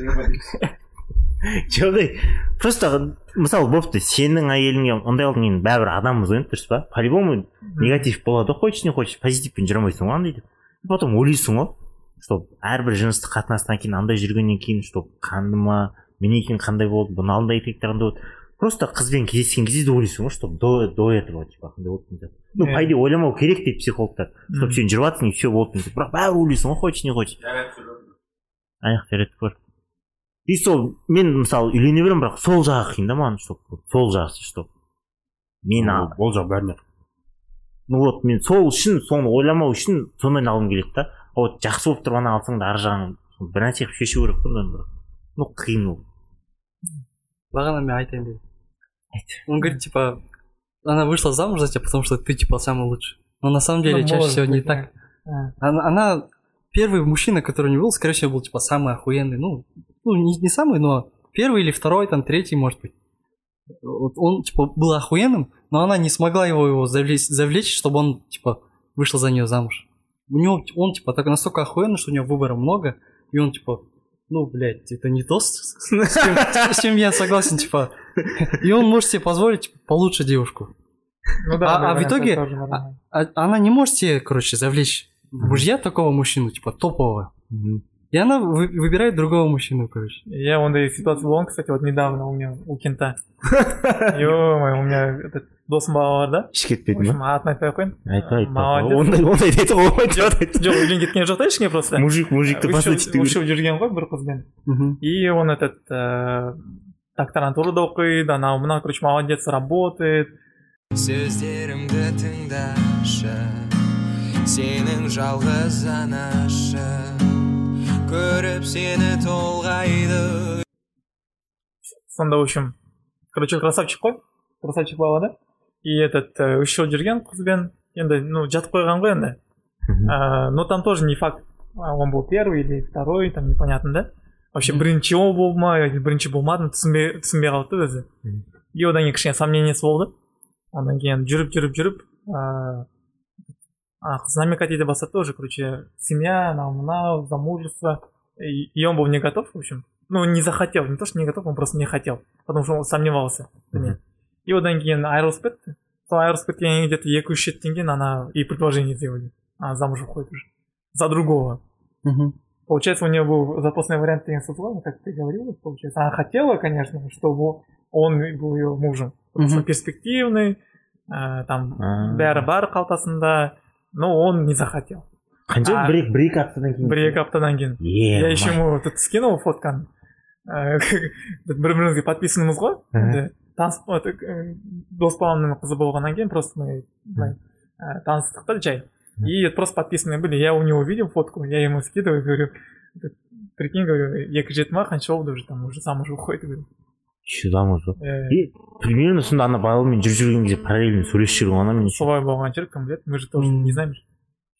Жоқ, просто мысалы бопты сенің әйеліңе ондай алдың енді бәрібір адамбыз ғой, дұрыс па? По-любому негатив болады, хочешь не хочешь, позитивпен жүрмейсің ғой дейді. Потом ойлайсың ғой, что әрбір жыныстық қатынастан кейін андай жүргеннен кейін, что қаныма менен қандай болды, бұны андай эффекттарында болды. Просто қызбен кездескен кезде де ойлайсың ғой, что до до этого типа қандай болды. Ну, по идее ойламау керек дейді психологтар, чтобы сен жүрватсың и все болды деп. Бірақ бәрібір ойлайсың ғой, хочешь не хочешь. Аяқ тереді көр. И сол, мен, мысалы, үйлене берем, бірақ сол жағы қиында маған, сол жағы, что мен алып. Ол жағы бәріне. Ну вот, мен сол үшін, соны ойламау үшін, сонымен алым келеді да. А вот жақсы болып тұрғаны алсаң да, ар жағын бір нәрсе қылып шешу керек қой, бірақ. Ну, қиын ол. Бағана мен айтайын дедім. Айт. Он говорит, типа, она вышла замуж за тебя, потому что ты, типа, самый лучший. Но на самом деле, чаще всего не так. Она... Первый мужчина, который у него был, скорее всего, был типа самый охуенный, ну, ну не, не самый, но первый или второй, там, третий, может быть. Вот он, типа, был охуенным, но она не смогла его, его завлечь, завлечь, чтобы он, типа, вышел за нее замуж. У него, он, типа, так, настолько охуенный, что у него выбора много, и он, типа, ну, блядь, это не то, с, с, с, с, чем, с чем я согласен, типа. И он может себе позволить, типа, получше девушку. Ну, да, а, да, а в итоге а, а, она не может себе, короче, завлечь мужья mm-hmm. такого мужчину, типа топового. Mm-hmm. И она вы- выбирает другого мужчину, короче. Я вон да ситуация была, кстати, вот недавно у меня у кента. Ё-моё, у меня этот досым балалар да? Шкетпейді ма? Ма атын айтпай қойын. Айтпай, айтпай. Ондай, ондай дейді ғой, айтпай. Жоқ, үйленген кеткен жоқ та ешкіне просто. Мужик, мужикті басына титтігін. Үшіп жүрген ғой бір қызбен. И он этот докторантурада оқиды, анау мынау, короче, молодец, работает. Сөздерімді тыңдашы. Сенің жалғыз анашы, көріп сені толғайды. Сонда, в общем, короче, красавчик қой, красавчик бала да? и этот еще Дюргенковбен, ну, жатып қойған ғой енді. Но там тоже не факт, он был первый или второй, там непонятно, да? Вообще, бірінші ол болма, бірінші болмадым, түсінбей қалды өзі. И одан кейін кішкене сомнениесі болды. Одан кейін жүріп-жүріп-жүріп, қызына намекать ете бастады уже, короче, семья, мынау, замужество. И он был не готов, в общем. Ну, не захотел, не то, что не готов, он просто не хотел, потому что он сомневался. И одан кейін айырылысып кетті. Сол айырылысып кеткеннен кейін где-то екі-үш жеттен кейін ана и предложение сделали. Она замуж уходит уже. За другого. Получается, у нее был запасной вариант тренинг-созвон, как ты говорила, получается. Она хотела, конечно, чтобы он был ее мужем. Потому что перспективный, там, бәрі-бәрі қалтасында, но он не захотел. Қанша бір бір аптадан кейін. Бір аптадан кейін. Я еще ему тут скинул фотканы. Бір-бірімізге подписанымыз ғой. Дос баламның қызы болғаннан кейін просто таныстық та жай. И просто подписанные были. Я у него видел фотку, я ему скидываю, говорю, прикинь, говорю, я кажется, мах, он шел уже там, уже сам уже уходит, говорю. Еще замуж. И примерно, что она была, мы держим где параллельно, сулишила, она мне. Слава богу, она терпит комплект, мы же тоже не знаем.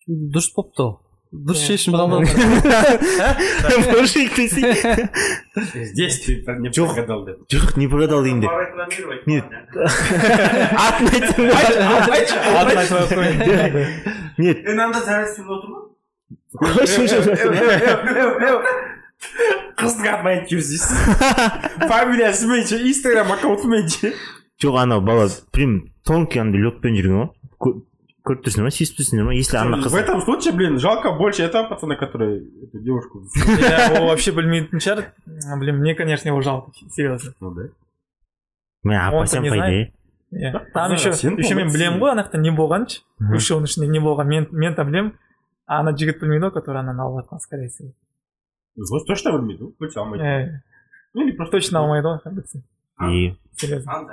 Душ поптал. Душ честно было. Здесь ты не прогадал, да? Чух, не прогадал инде. Нет. Нет. Энанда зарасып отыр ма? Қызды қапмай жүрсіз. Фамилиясы мен же Instagram аккаунты мен же. Жоқ ана бала прям тонкий лётпен жүрген ғой. Как ты снимаешь, если ты снимаешь, если она в этом случае, блин, жалко больше этого пацана, который эту девушку. Я его вообще, блин, нечар, блин, мне, конечно, его жалко, серьезно. Ну да. Меня опасен по идее. Там еще, еще мен білем ғой, анақта не болғаншы, еще оның ішінде не болған, мен мен та білем, а ана жігіт білмейді, который ананы алып жатқан, скорее всего. Өзі точно білмейді, білсе алмайды. Ну или просто точно алмайды ғой, білсе. И. Серьезно.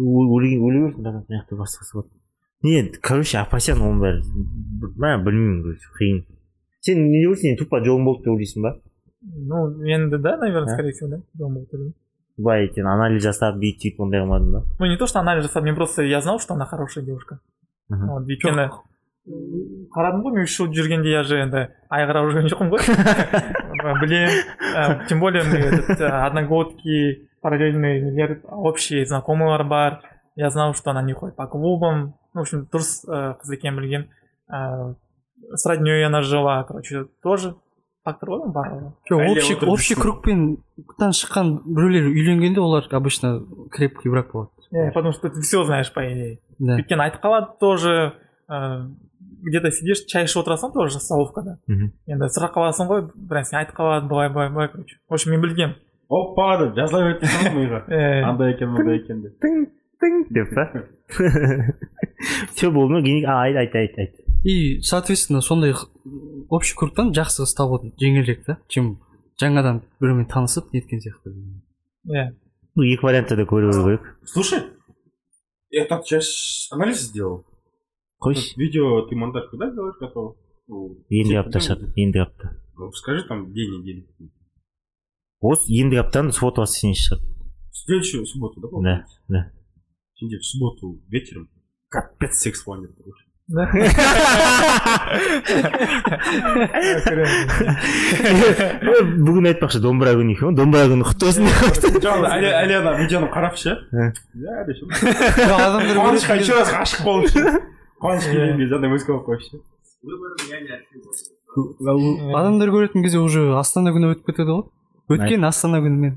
Өлігерсің да, мықты басқасы бар. Нет, короче, опасен оның бәрі. Мен білмеймін, короче, қиын. Сен не ойлайсың, тупо жолым болды деп ойлайсың ба? Ну, енді да, наверное, скорее всего, да, жолым болды деп. Бай, тен анализ жасап, бүйтіп ондай қылмадым ба? Ну, не то, что анализ жасап, мен просто я знал, что она хорошая девушка. Вот, өйткені қарадым ғой, мен үш жыл жүргенде я же енді айғара жүрген жоқпын ғой. Білем, тем более одногодки, параллельные нелер, общие знакомые бар. Я знал, что она не ходит по клубам. Ну, в общем, дұрыс қызбекен білген. С родней она жила, короче, тоже. Факторлар бар. Жоқ, общий кругпен шыққан біреулер үйленгенде олар обычно крепкий брак болады. Потому что ты все знаешь по идее. Өйткені айтып қалады тоже, где-то сидишь, чай ішіп отырасың тоже столовкада. Енді сұрақ қаласың ғой, бірақ сен айтып қалады, былай былай былай, короче. В общем, мен білгем. Опа, деп жазылып өтті сан миға. Андай екен, мындай екен деп. Тың, тың деп па. Все болды, генек айт айт айт айт. И, соответственно, сондай общий кругтан жақсы қыз табуды жеңілірек та, чем жаңадан біреумен танысып неткен сияқты. Иә. Ну, екі вариантты да көріп көрейік. Слушай, я так сейчас анализ сделал. Қойшы. Видео ты монтаж куда делаешь готово? Енді апта шатып, енді апта. Скажи там день недели. Вот енді аптаның фотосы сенен шығады. Следующую субботу, да? Да, да. Сенде в субботу вечером капец секс-планер короче. Бүгін айтпақшы домбыра күні екен, домбыра күні құтты болсын. Алена видеоны қарап ше. Я да ше. Қуанышқа еще раз ғашық болып ше. Қуаныш келген кезде андай музыка болып қойшы. Адамдар көретін кезде уже Астана күні өтіп кетеді ғой. Өткен Астана күнімен.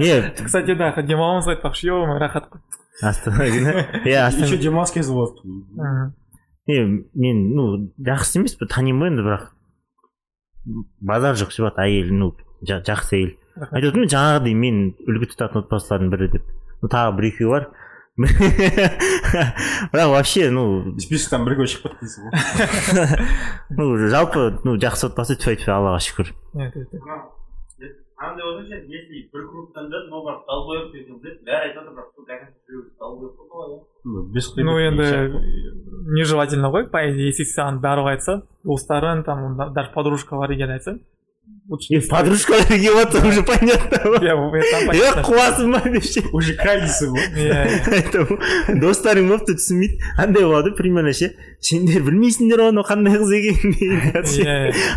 Нет, кстати, да, демалымыз айтпақшы, ё-ма, рахат қой. Астана күні. Еще демалыс кезі болды. Мен, ну, жақсы емес, танимын енді, бірақ базар жоқ шыбат әйел, ну, жақсы әйел. Айтып мен жаңағыдай мен үлгі тұтатын отбасылардың бірі деп. Ну, тағы бір екеу бар. Бірақ вообще, ну, списоктан бірге шығып кетпейсің ғой. Ну, жалпы, ну, жақсы отбасы түфәйтіп Аллаға шүкір. Андай болса ше, если бір кругтан да, но бар талбойып деген біледі, бәрі айтады бірақ, сол кәкесі жүрегі талбойып болады ғой. Ну енді нежелательно ғой, если саған бәрі айтса, достарын, там даже подружкалар егер айтса, Нет, подружка у него там уже понятно. Я класс мамишь. Уже крайнысы бу. Достарым болып түсінбейді. Андай болады примерно ше. Сендер білмейсіңдер оны қандай қыз екенін.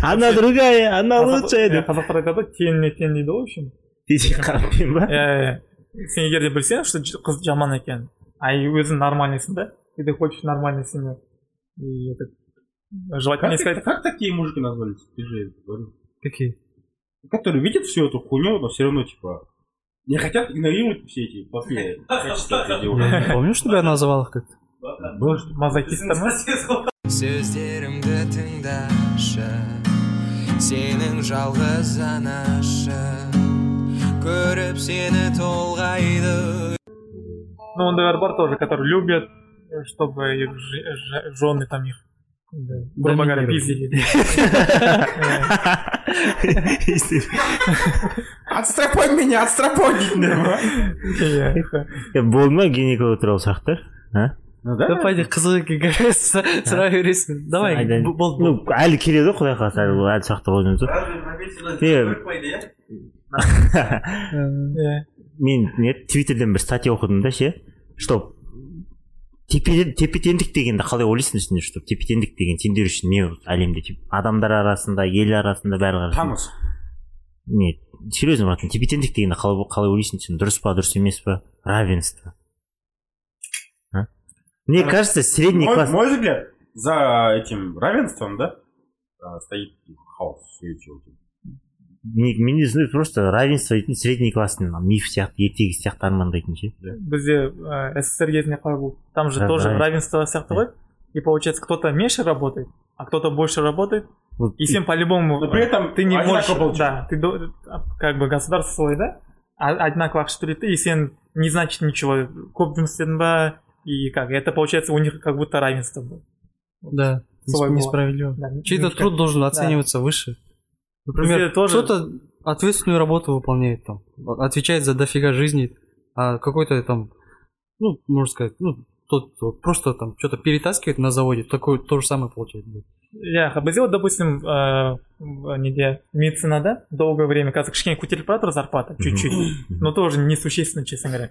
Она другая, она лучшая деп. Қазақтар айтады, теңіне тең дейді ғой, в общем. Тезек қараппен ба? Иә. Сен егер де білсең, что қыз жаман екен, а өзің нормальныйсың да, и ты хочешь нормальной семьи. И это желательно искать. Как такие мужики назвались? Ты же говоришь. Какие? Которые видят всю эту хуйню, но все равно, типа, не хотят игнорировать все эти плохие качества этой девушки. Помнишь, что я называл их как-то? Было что-то мазохистом. Сөздерім тыңдашы, сенің жалғыз анашы, көріп сені толғайды. Ну, он, наверное, бар тоже, которые любят, чтобы их жены там их... Грубо говоря, пиздили. Отстрапой меня, отстрапой дейтін. Болма гинеколог туралы сақтар? Ну да. Топайдың қызығы кегересі сұрау ересін. Давай, болды. Ну, әлі келеді, құдай қаласа, әлі сақтық өзіміз. Мен твиттерден бір статья оқыдым да ше, чтоб тепе-теңдік дегенде қалай ойлайсың сен, что тепе-теңдік деген сендер үшін не әлемде тип адамдар арасында, ел арасында бәрі қарсы. Тамыз. Нет, серьезно, брат, тепе-теңдік дегенде қалай қалай ойлайсың сен, дұрыс па, дұрыс емес па? Равенство. А? Мне кажется, средний класс. Мой взгляд, за этим равенством, да, стоит хаос, все это. Мен өзіне просто равенство дейтін средний класстың миф сияқты ертегі сияқты армандайтын ше. Бізде эс эс эс эр кезінде қалай болды? Там же тоже равенство сияқты ғой. И получается, кто-то меньше работает, а кто-то больше работает. И всем по-любому. Но при этом ты не можешь. Да, ты как бы государство свой, да? Одинаково ақша, и сен не значит ничего. Көп жұмыс істедің ба? И как? Это получается у них как будто равенство было. Да. Несправедливо. Чей-то труд должен оцениваться выше. Например, тоже... кто-то ответственную работу выполняет, там, отвечает за дофига жизни, а какой-то там, ну, можно сказать, ну, тот, кто просто там что-то перетаскивает на заводе, такое то же самое получает. Я хабазил, допустим, медицина, да, долгое время, как кішкене көтеріліп жатыр зарплата, чуть-чуть, но тоже несущественно, честно говоря.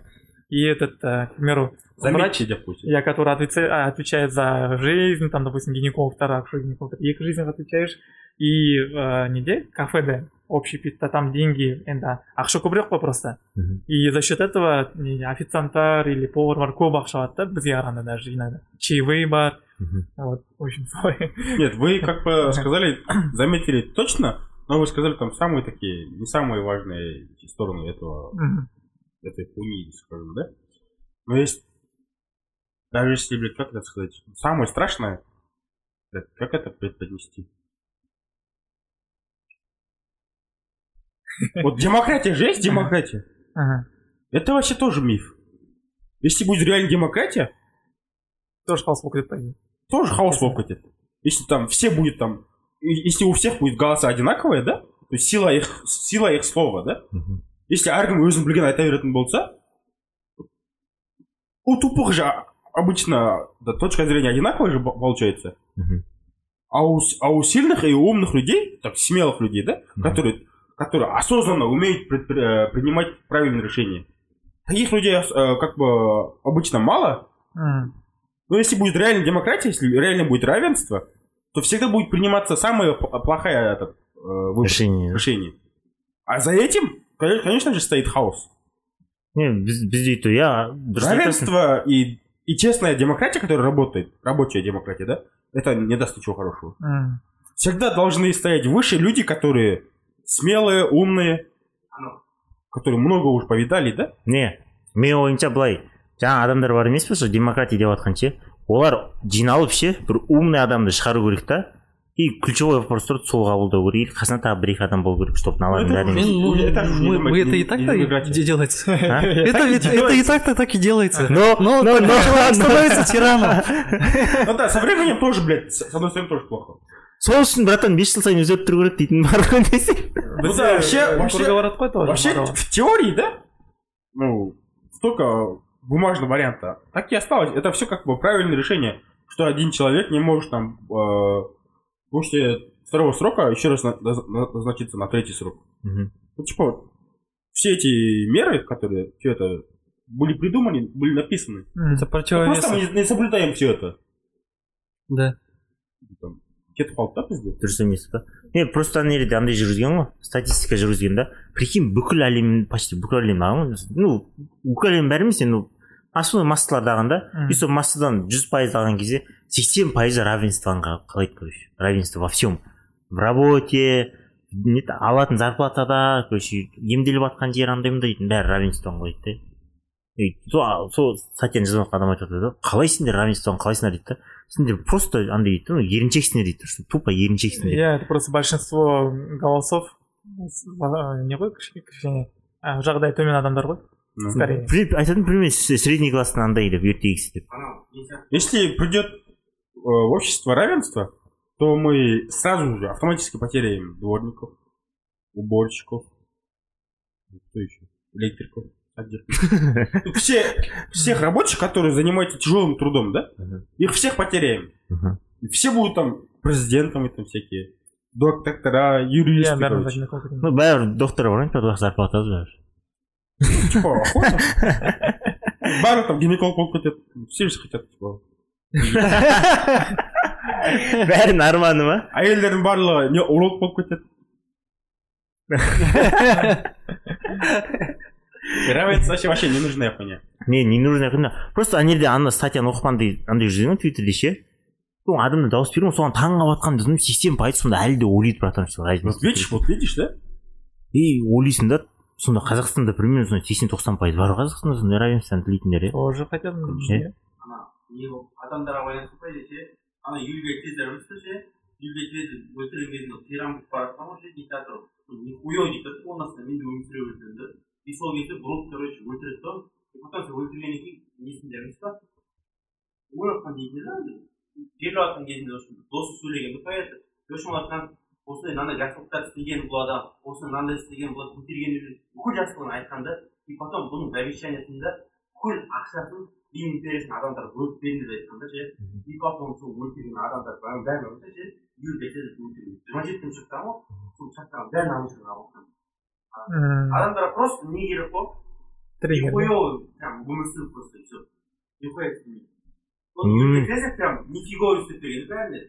И этот, к примеру, врач, я, который отвечает за жизнь, там, допустим, гинеколог, тарак, гинеколог, и к жизни отвечаешь. И э, неде, кафеде, общий пит, а там деньги, энда, ақша көбірек попросту. Mm-hmm. И за счет этого не, официанттар или поварлар көп ақша алады да, бізге қарағанда даже иногда. Чаевые бар. Mm-hmm. Вот, в общем, нет, вы как бы сказали, заметили точно, но вы сказали там самые такие, не самые важные стороны этого, mm-hmm. этой хуйни, скажем, да? Но есть, даже если, блядь, как это сказать, самое страшное, как это преподнести? Вот демократия же есть демократия. Ага. Это вообще тоже миф. Если будет реально демократия, тоже хаос лопнет. Тоже хаос лопнет. Если там все будет там, если у всех будет голоса одинаковые, да, то есть сила их, сила их слова, да. Угу. Если әркім өзінің білген айта беретін болса, у тупых же обычно да, точка зрения одинаковая же получается. Угу. А у, а у сильных и умных людей, так смелых людей, да, угу. которые которые осознанно умеют предпри- принимать правильные решения. Таких людей э, как бы обычно мало. Mm. Но если будет реально демократия, если реально будет равенство, то всегда будет приниматься самое плохое это, э, выбор, решение. решение. А за этим, конечно же, стоит хаос. Не, без, без этого я... Равенство и, и честная демократия, которая работает, рабочая демократия, да, это не даст ничего хорошего. Mm. Всегда должны стоять выше люди, которые... Смелые, умные, которые много уже повидали, да? Не, мен ойымша былай, жаңа адамдар бар емес пе, сол демократия деп атқан ше, олар жиналып ше, бір умный адамды шығару керек та, и ключевой вопростарды сол қабылдау керек, қасына тағы бір-екі адам болу керек, чтобы налардың бәрін. Мы это и так-то делается. Это и так-то так и делается. Но человек становится тираном. Ну да, со временем тоже, блядь, с одной стороны тоже плохо. Сол үшін, братан, бес жыл сайын өзгеріп тұру керек дейтін бар ғой десең. Ну да, вообще, в теории, да? Ну, столько бумажного варианта. Так и осталось. Это все как бы правильное решение, что один человек не может там, э, пусть второго срока еще раз назначиться на третий срок. Угу. Ну, типа, все эти меры, которые все это были придуманы, были написаны. Это противовес. Просто мы не соблюдаем все это. Да. Там, где-то полта бізде. Дұрыс емес, да? Нет, просто нереде андай жүргізген ғой, статистика жүргізген да. Прикинь, бүкіл әлемнің, почти бүкіл әлемнің, ну, бүкіл әлем бәріміз, ну, асылы массаларды алғанда, и сол массадан жүз пайыз алған кезде сексен пайыз равенствоға қалайды, короче. Равенство во всем. В работе, нет, алатын зарплатада, короче, емделіп атқан жер андаймын дейтін, бәрі равенствоға қалайды. И сол сол статьяны жазып адам айтады да, қалай сендер равенствоға қалайсыңдар дейді. Просто, Андрей, ну, ерничексный ритм, что тупо ерничексный ритм. Я, это просто большинство голосов не выкричали, а в жағдай төмен адамдар ғой, скорее. Айтатын пример, средний класс на Андейле в ю ти экс. Если придет э, в общество равенства, то мы сразу же автоматически потеряем дворников, уборщиков, кто еще, электриков. Все, всех рабочих, которые занимаются тяжелым трудом, да? Uh-huh. Их всех потеряем. Uh-huh. И все будут там президентами там всякие, доктора, юристы. Yeah, короче. Ну, бәрі доктора вроде как зарплата азбаш. Типа, охота. Бәрі там гинеколог хотят, все же хотят, типа. Бәрі нормально, ма? Әйелдердің барлығы не уролог болып кетеді. Равенство вообще не нужно, я понял. Не, не нужно, я понял. Просто они да, она статья Нохманды, Андрей Жирин, Твиттерде ше. Ну, Адам дал спирму, сон таңғаватқан, біздің систем пайдасы сонда әлі де ойлайды братан, что разница. Вот видишь, вот видишь, да? И ойлайсың да, сонда Қазақстанда примерно сонда сексен тоқсан пайыз бар Қазақстанда, сонда равенствоны тілейтіндер, е. Тоже хотят, ну, не. Ана, не, адамдарға байланысты пайдасы, ана елге тез равенствоше, елге тез өлтірілген тиран парақтан уже диктатор. Нихуя не так, он нас на менде умтреует, да? И сол кезде бұрылып, короче, өлтіреді сол, и потом сол өлтіргеннен кейін несін дәрміз ба? Ойратқан кезде жаңды, жерлі атқан кезінде досы сөйлегенді қояды. Өшім олардан, осындай мынандай жақсылықтар істеген бұл адам, осындай мынандай істеген бұл адам көтерген деп, бүкіл жақсылығын айтқанда, и потом бұның завещаниесінде бүкіл ақшасын ел империясының адамдарға бөліп берді деп айтқанда ше, и потом сол өлтірген адамдар бәрін бәрін алса ше, ел бетеді өлтірген. Жиырма жетінші шақта ғой, сол шақтағы бәрін алушыға алған. Адамдарға просто не керек қой. Нихуёвый, прям, өмірсіз просто, и всё. Нихуя істемейді. Вот, кезде прям, нифиговый істеп берген, бәрінде.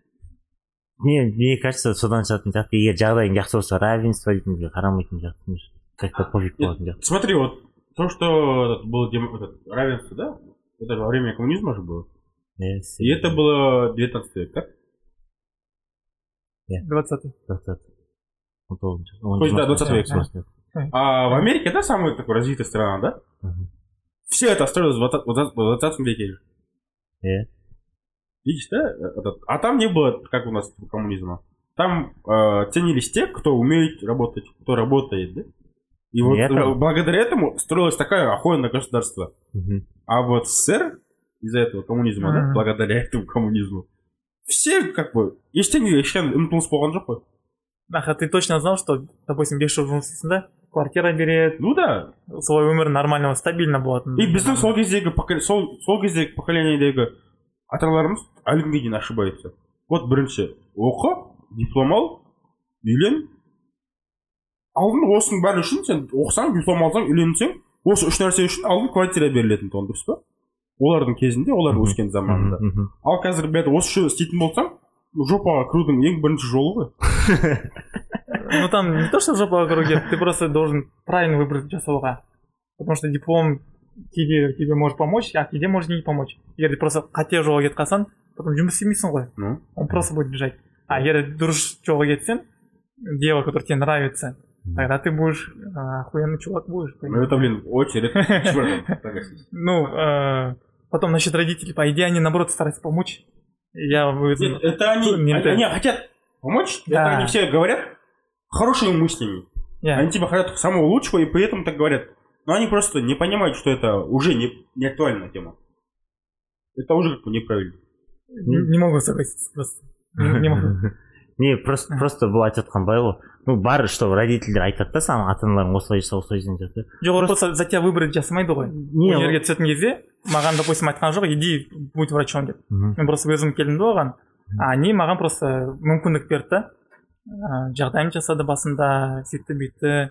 Мне, мне кажется, содан шығатын сияқты, егер жағдайың жақсы болса, равенство дейтінге қарамайтын сияқты, как-то пофиг болатын сияқты. Смотри, вот, то, что было равенство, да? Это же во время коммунизма же было. И это было девятнадцатый век, так? двадцатый. двадцатый. То есть, да, двадцатый век. Да. А в Америке, да, самая такая развитая страна, да? Uh-huh. Все это строилось в двадцатом веке. Yeah. Видишь, да? А там не было, как у нас, коммунизма. Там э, ценились те, кто умеет работать, кто работает, да? И вот yeah, благодаря этому строилось такое охуенное государство. Uh-huh. А вот СССР из-за этого коммунизма, uh-huh, да, благодаря этому коммунизму, все как бы, ештеңеге ешкен ұмтылыс болған жоқ қой. Аха, ты точно знал, что, допустим, без шоу-жумсысында квартира берет. Ну да. Свой өмір нормального, стабильно болады. И біздің сол кездегі поколениедегі аталарымыз әлі күнге дейін ошибается. Вот бірінші, оқы, диплом ал, үйлен. Алдын осының бәрі үшін сен оқысаң, диплом алсаң, үйленсең, осы үш нәрсе үшін алдын квартира берілетін тұғын, дұрыс па? Олардың кезінде, олар өскен заманында. Ал қазір бәрі осы үшін істейтін болсаң, жопа крудың ең бірінші жолы ғой. Ну там не то, что жопа круге, ты просто должен правильно выбрать жасауға. Потому что диплом тебе, тебе может помочь, а тебе может не помочь. Егер ты просто қате жолға кетіп қалсаң, потом жұмыс істемейсің ғой. Он просто будет бежать. А егер дұрыс жолға кетсең, дело, которое тебе нравится, тогда ты будешь охуенный чувак будешь. Ну это, блин, очень редко. Ну, потом насчет родителей, по идее, они наоборот стараются помочь. Я выяснил. Это они, это они хотят помочь, да, это они все говорят хорошими мыслями. Yeah. Они типа хотят самого лучшего и при этом так говорят. Но они просто не понимают, что это уже не, не актуальная тема. Это уже как бы неправильно. Не, не могу согласиться просто. Не могу. Не, просто просто бұл айтатқан бай ғой. Ну бар, что родителер айтады да, саған ата-аналарың осылай жаса, осылай жаса деп. Жоқ, олар просто за тебя выбор жасамайды ғой. Ол жерге түсетін кезде маған, допустим, айтқан жоқ, иди будь врачом деп. Мен просто өзім келдім де оған. А не маған просто мүмкіндік берді. жағдайын жасады басында, сетті бетті.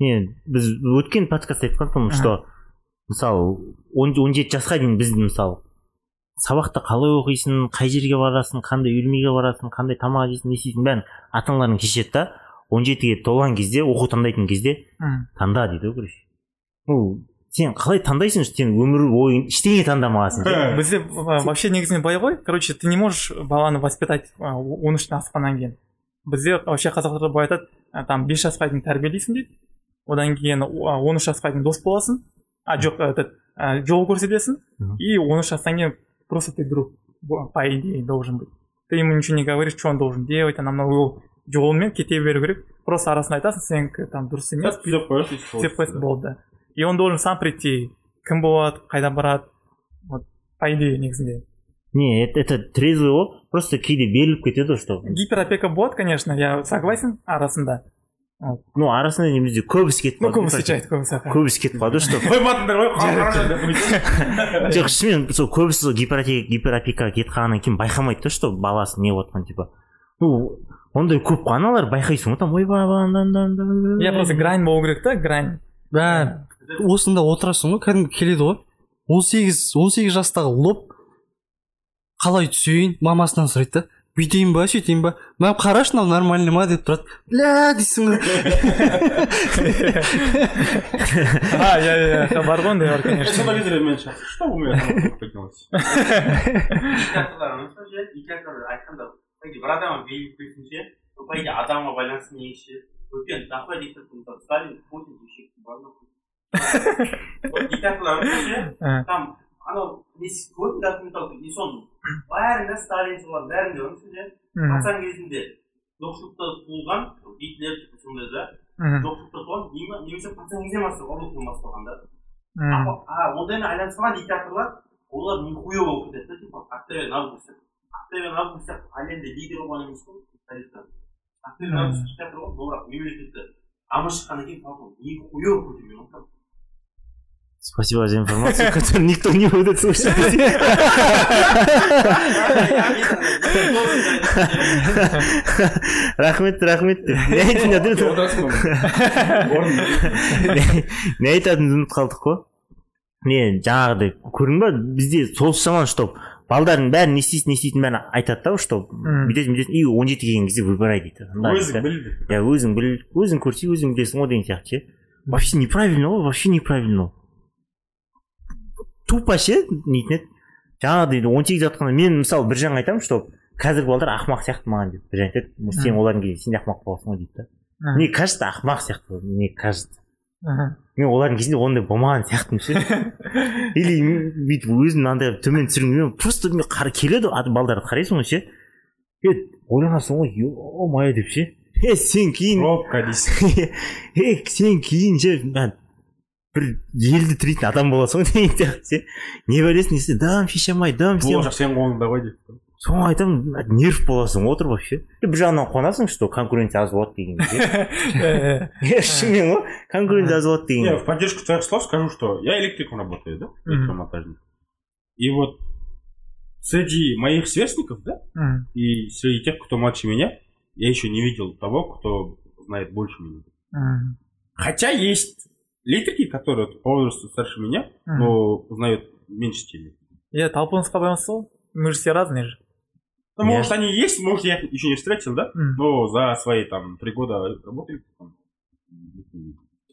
Біз өткен подкастта айтқан тұмыз, что мысалы он жеті жасқа дейін біз мысалы сабақта қалай оқисың, қай жерге барасың, қандай үйірмеге барасың, қандай тамақ жейсің, не жейсің, бәрін ата-аналарың шешеді да. он жетіге толған кезде, оқу таңдайтын кезде таңда дейді ғой. Ну, сен қалай таңдайсың, сен өмір бойы ештеңе таңдамағансың. Бізде вообще негізінен былай ғой. Короче, ты не можешь баланы воспитать он үштен асқаннан кейін. Бізде вообще қазақтарда былай айтады, там бес жасқа дейін тәрбиелейсің дейді. Одан кейін он үш жасқа дейін дос боласың. А, жоқ, жол көрсетесің. И он үш жастан кейін просто ты друг по идее должен быть. Ты ему ничего не говоришь, что он должен делать, она много жолымен кете беру керек. Просто арасында айтасың, сен там дұрыс емес. Түзеп қойсыз. Түзеп қойсыз болды. И он должен сам прийти. Кім болады, қайда барады. Вот по идее негізінде. Не, это это трезвый об, просто кейде беріліп кетеді, что. Гиперопека болады, конечно, я согласен, арасында. Ну, арасында немізде көбісі кетіп қалды. Көбісі жайт, көбісі. Көбісі кетіп қалды, что. Қоймадыңдар ғой, қара. Жоқ, шынымен сол көбісі гиперопекаға кеткеннен кейін байқамайды, что баласы не отқан типа. Ну, ондай көп аналар байқайсың, одан ойбай. Я просто грань болу керек та, грань. Да, осында отырасың ғой, кәдімгі келеді ғой. он сегіз жастағы лоб қалай түсейін, мамасынан сұрайды да. Бүйтейін ба, сөйтейін ба? Мә қарашы, мынау нормальный ма деп тұрады. Бля, дейсің ғой. А, я я бар ғой, да, конечно. Это телевизор меньше. Что у меня там поднялось? Бір адамы бейіп көйтінше, көпайда адамы байланысын еңші, өткен тақпай диктатурын тасталин, Путин ешектің барына көйтін. Диктатурларын көйтін, там, анау, көтін датын талды, не соң, бәрінде Сталин солған, бәрінде өрімсі де, қасан кезінде жоқшылықта туылған, бейтлер сонда да, жоқшылықта туылған, немесе қасан кезем асыр, орлық тұрмас болғанда. Ондайына айланысыған диктатурлар, олар нехуе болып кетеді, Ақтөбен августта әлемде лидер болған емес қой, тарихтан. Ақтөбен августта диктатор болып, бірақ мемлекетті амыр шыққаннан кейін папа не хуёво көтерген ол кім? Спасибо за информацию, которую никто не будет слушать. Рахмет, рахмет. Не айтатынды ұмытып қалдық қой. Не, жаңағыдай, көрдің ба, бізде сол жаман штоп. Балдардың бәрін нестейтін, нестейтін бәрін айтады тау, что бедесін, бедесін, и он жеті келген кезде выбирай дейді. Өзің біл. Я, өзің біл, өзің көрсе, өзің білесің, о деген сияқты. Вообще неправильно, о, вообще неправильно. Тупа ше, нейтін еді. Жаңа дейді, он сегіз жатқанда, мен мысалы бір жаңа айтамын, что қазір балдар ақмақ сияқты маған дейді. Бір жаңа айтады, сен олардың келеді, сен де ақмақ боласың дейді. Мне кажется, ақмақ сияқты, мне кажется. Мен олардың кезінде ондай болмаған сияқтым ше. Или бүйтіп өзімді андай төмен түсіргім просто мен қара келеді балдарды қарайсың ғой ше. Е, ойланасың ғой, о май деп ше. Е, сен кейін робка дейсің. Е, сен кейін же бір елді тірейтін адам боласың ғой деген ше. Не білесің десе, дам шешемай, дам сен. Жоқ, сен қолыңда ғой деп. Соны айтамын, нерв боласың, отыр вообще. Бір жағынан қуанасың, что конкуренция аз болады деген кезде. Я шынымен ғой, конкуренция аз болады деген. Я в поддержку твоих слов скажу, что я электриком работаю, да, электромонтажник. И вот среди моих сверстников, да, и среди тех, кто младше меня, я еще не видел того, кто знает больше меня. Хотя есть электрики, которые по возрасту старше меня, но знают меньше тебя. Я толпонская бойнасыл, мы же все разные же. Ну, yeah. Может, они есть, может, я их еще не встретил, да? Mm. Но за свои, там, три года работали. Там... Ну,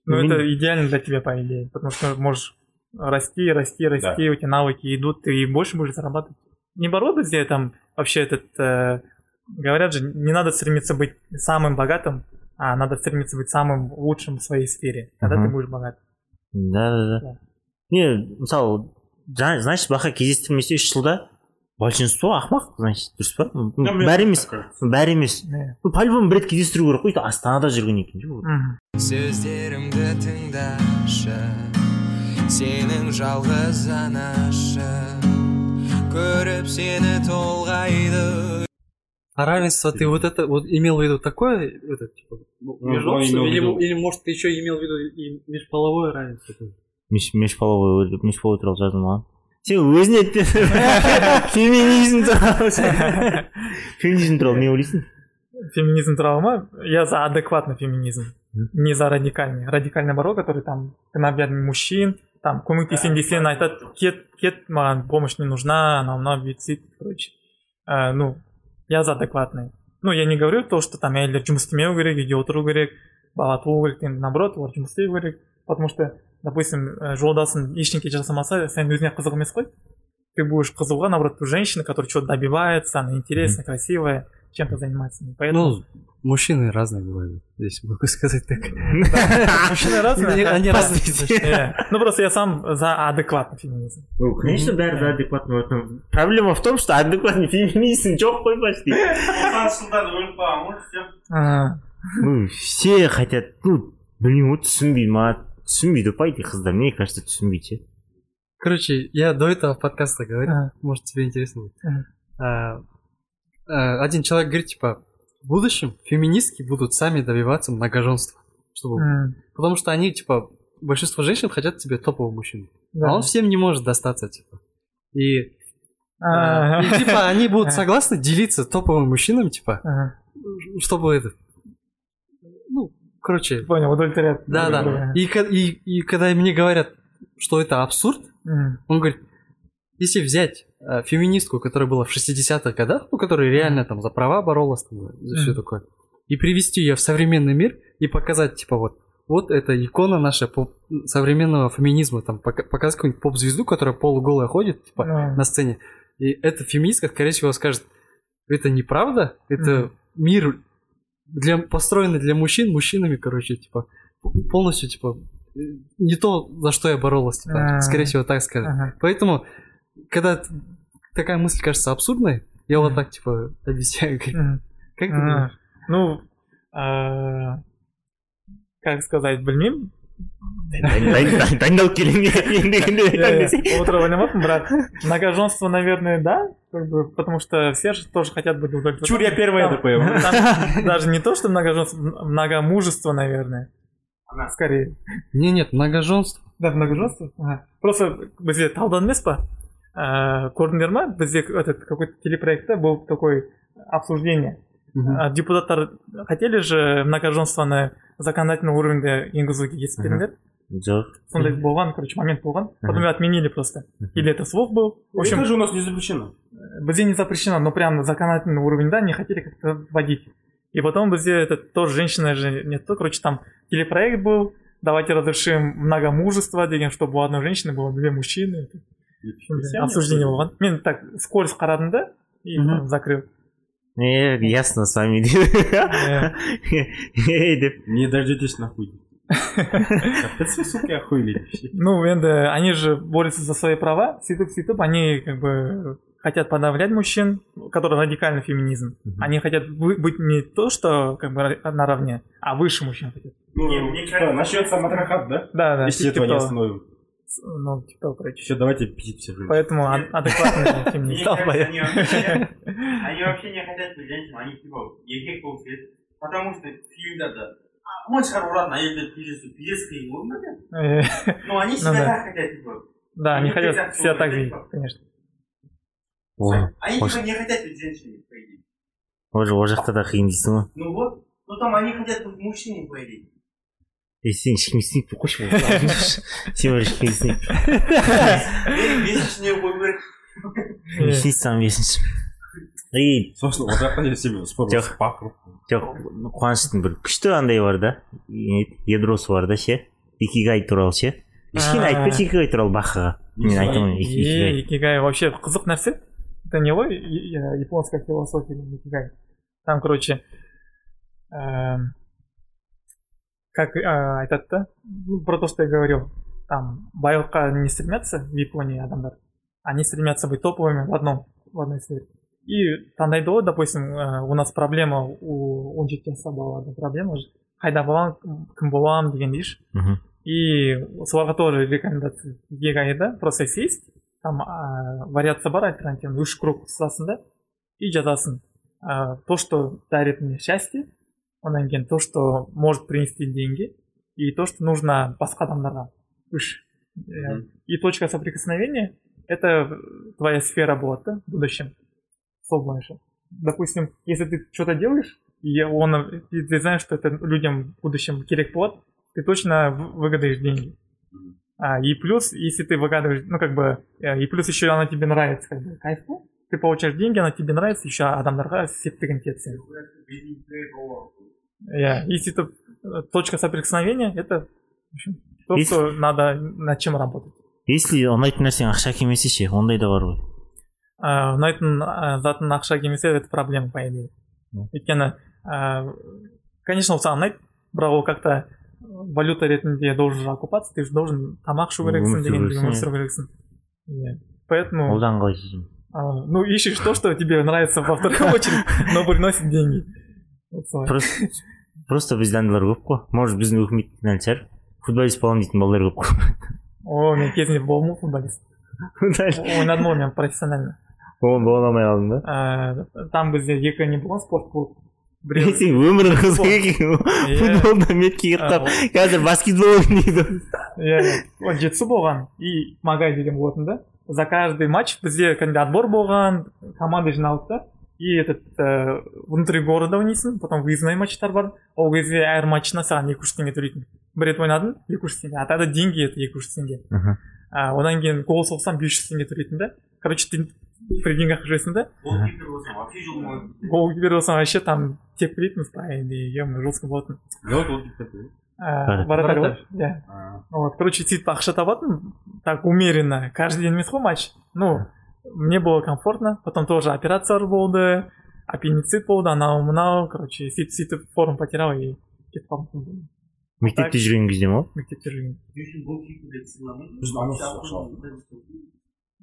mm. это идеально для тебя, по идее. Потому что можешь расти, расти, расти, да. У тебя навыки идут, ты больше будешь зарабатывать. Не бороться здесь, там, вообще, этот... Э, говорят же, не надо стремиться быть самым богатым, а надо стремиться быть самым лучшим в своей сфере. Тогда mm-hmm. ты будешь богат. Да-да-да. Не, мысалы, знаешь, баха кездестірмесе үш жылда, большинство ақмақ, значит, дұрыс па? Бәрі емес, бәрі емес. По-любому бір рет кездестіру керек қой, Астанада жүрген екен де ол. Сөздерімді тыңдашы, сенің жалғыз анашы, көріп сені толғайды. А равенство ты вот это вот имел в виду такое, это типа межженство, или может ты еще имел в виду и межполовое равенство? Межполовое, межполовое равенство, а? сен өзіне феминизм туралы феминизм туралы не ойлайсың? Феминизм туралы ма? Я за адекватный феминизм, не за радикальный. Радикальный бару, который там кінабиядный мужчин, там көмектесен сен десен айтат, кет, кет, маған помощь не нужна, она мынау вицит, короче. А, ну, я за адекватный. Ну, я не говорю то, что там я элдер жұмыс істемеу керек, үйде отыру керек, бала туу керек, наоборот, олар жұмыс істеу керек, потому что, допустим, жолдасың ештеңке жасамаса, сен өзіңе қызық емес қой. Ты будешь қызығуға, наоборот, ту женщина, которая что-то добивается, она интересная, красивая, чем-то занимается. Поэтому... Ну, мужчины разные бывают, здесь могу сказать так. Мужчины разные? Они разные. Ну, просто я сам за адекватный феминизм. Ну, конечно, да, за адекватный. Проблема в том, что адекватный феминизм жоқ қой почти. Ну, все хотят, ну, блин, вот түсінбеймін, а түсінбейді пайды қыздар, мне кажется, түсінбейді. Короче, я до этого в подкастах говорил, ага. Может, тебе интересно будет. Ага. А, а, один человек говорит, типа, в будущем феминистки будут сами добиваться многоженства. Чтобы... Ага. Потому что они, типа, большинство женщин хотят тебе топового мужчину. Да. А он всем не может достаться, типа. И, ага. а, и типа, они будут ага. согласны делиться топовым мужчинам, типа, ага. чтобы это... Ну, короче... Понял, удовлетворят. Да, да. да. И, и, и когда мне говорят, что это абсурд, mm. он говорит, если взять э, феминистку, которая была в шестидесятых годах, ну, которая реально mm. там за права боролась, там, за mm. все такое, и привести ее в современный мир и показать, типа, вот, вот это икона наша поп- современного феминизма, там, пок- показать какую-нибудь поп-звезду, которая полуголая ходит, типа, mm. на сцене, и эта феминистка, скорее всего, скажет, это неправда, это mm. мир для, построенный для мужчин, мужчинами, короче, типа, полностью, типа, не то, за что я боролась, типа, А-а-а. скорее всего, так скажем. Ага. Поэтому, когда такая мысль кажется абсурдной, я вот так, типа, объясняю. Как ты думаешь? Ну, как сказать, білмеймін. Дайындалып келемін. Отырып ойнамаппын, бірақ многоженство, наверное, да, потому что все же тоже хотят быть удовлетворены. Чур, я первая такой. Даже не то, что многоженство, многомужество, наверное. Скорее. Не, нет, многоженство. Да, многоженство. Ага. Просто бізде талдан емес па? Э, көрдіңдер ма? Бізде этот какой-то телепроектте был такой обсуждение. Угу. Депутаттар хотели же многоженствоны законодательный уровенде енгізуге келіспедіңдер? Жоқ. Сондай болған, короче, момент болған. Потом отменили просто. Или это слов был. В общем, это же у нас не запрещено. Бізде не запрещено, но прям законодательный уровень, да, не хотели как-то вводить. И потом бізде это тоже женщина же нет, то, короче, там телепроект был, давайте разрешим многомужество деген, чтобы у одной женщины было две мужчины. Обсуждение болған. Мен так скользь қарадым да, и там закрыл. Не, ясно с вами. Не дождетесь нахуй. Капец, суки охуели. Ну, они же борются за свои права, сөйтіп-сөйтіп, они как бы... хотят подавлять мужчин, которые радикальный феминизм. Mm-hmm. Они хотят быть не то, что как бы наравне, а выше мужчин хотят. Ну, не, мне кажется, насчет самотрахат, да? Да, да. Если этого не остановим. Ну, типа, короче. Еще давайте пить все. Поэтому адекватный феминизм. Они вообще не хотят женщин, они типа, ехать получается. Потому что фильм, да, он шарурат на это пиздец, пиздец, и он, но они себя так хотят, типа. Да, они хотят себя так видеть, конечно. Они типа не хотят быть женщинами, по идее. Уже, уже тогда хиндисма. Ну вот, ну там они хотят быть мужчинами, по идее. Если не химистник, то кучу. Всего лишь химистник. Месячный выбор. Месяц сам месяц. И... Собственно, вот так они себе спорят с пахом. Қуаныштың бір күшті андай бар да, ядросы бар да ше, икигай туралы ше. Ешкені айтпай икигай туралы бақыға. Мен айтамын икигай. Икигай вообще қызық нәрсе. Это не его японская философия или никакая. Там, короче, э, как э, это-то, про то, что я говорил, там байлыққа не стремятся в Японии адамдар, они стремятся быть топовыми в одном, в одной сфере. И тандайдо, допустим, э, у нас проблема, у унжитенса была одна проблема, хайда балам, кім балам деген дейш. И соларға тоже рекомендация егайда, просто сесть. Там ә, вариация бар альтернативный, үш круг ұстасын да, и жазасын. Ә, то, что дарит мне счастье, одан кейін то, что может принести деньги, и то, что нужно басқа адамдарға. Үш. Ә, и точка соприкосновения, это твоя сфера была-то в будущем. Собственно, допустим, если ты что-то делаешь, и он, и ты знаешь, что это людям в будущем керек будет, ты точно выгодаешь деньги. А, и плюс, если ты выгадываешь, ну как бы, и плюс еще она тебе нравится, как бы, кайфу, ты получаешь деньги, она тебе нравится, еще адамдарға септігін кетсен. Yeah. Если это точка соприкосновения, это то, если... что надо над чем работать. Если он айтын нәрсең ақша кемесе ше, ондай да бар ғой. А, он айтын затын ақша кемесе, это проблема по идее. Өйткені, конечно, ол саған айт, бірақ ол как-то валюта ретінде должен окупаться, ты же должен тамақ шу керексің деген өмір сүру керексің. Поэтому. Одан қалай шешім. Ну, ищешь то, что тебе нравится во вторую очередь, но приносит деньги. Просто, просто біздандылар көп қой. Может, біздің өкіметтің әлсәр футболист болам дейтін балалар көп қой. О, мен кезінде болмын футболист. Ойнадым ғой мен профессионально. Оны бола алмай қалдың ба? Там бізде екі не болған спорт клуб. Біреу сен өмірің қызық екен. Футболдан метке ықтап, қазір баскетбол ойнайды. Иә, ол жетісу болған. И магай деген болатын да. За каждый матч бізде отбор болған, команда жиналды. И этот э, внутри города ойнайсың, потом выездной матчтар бар. Ол кезде әр матчына саған екі жүз теңге төлейтін. Бір рет ойнадың екі жүз теңге, а тогда деньги это екі жүз теңге. Uh-huh. А, одан кейін гол соқсаң бес жүз теңге төлейтін да. Короче, ты при деньгах жүресің да. Голкипер болсаң вообще жылмайды. Голкипер болсаң вообще там теп келейтін, или ем жылсың болатын. Не вот голкипер дейді. Вратарь ғой, да. Вот, короче, сөйтіп ақша табатын, так умеренно. Каждый день емес қой матч. Ну, мне было комфортно, потом тоже операциялар болды, аппендицит болды, анау мынау, короче, сөйтіп-сөйтіп форма потерял и кетіп қалдым. Мектепте жүрген кезде ма? Мектепте жүрген.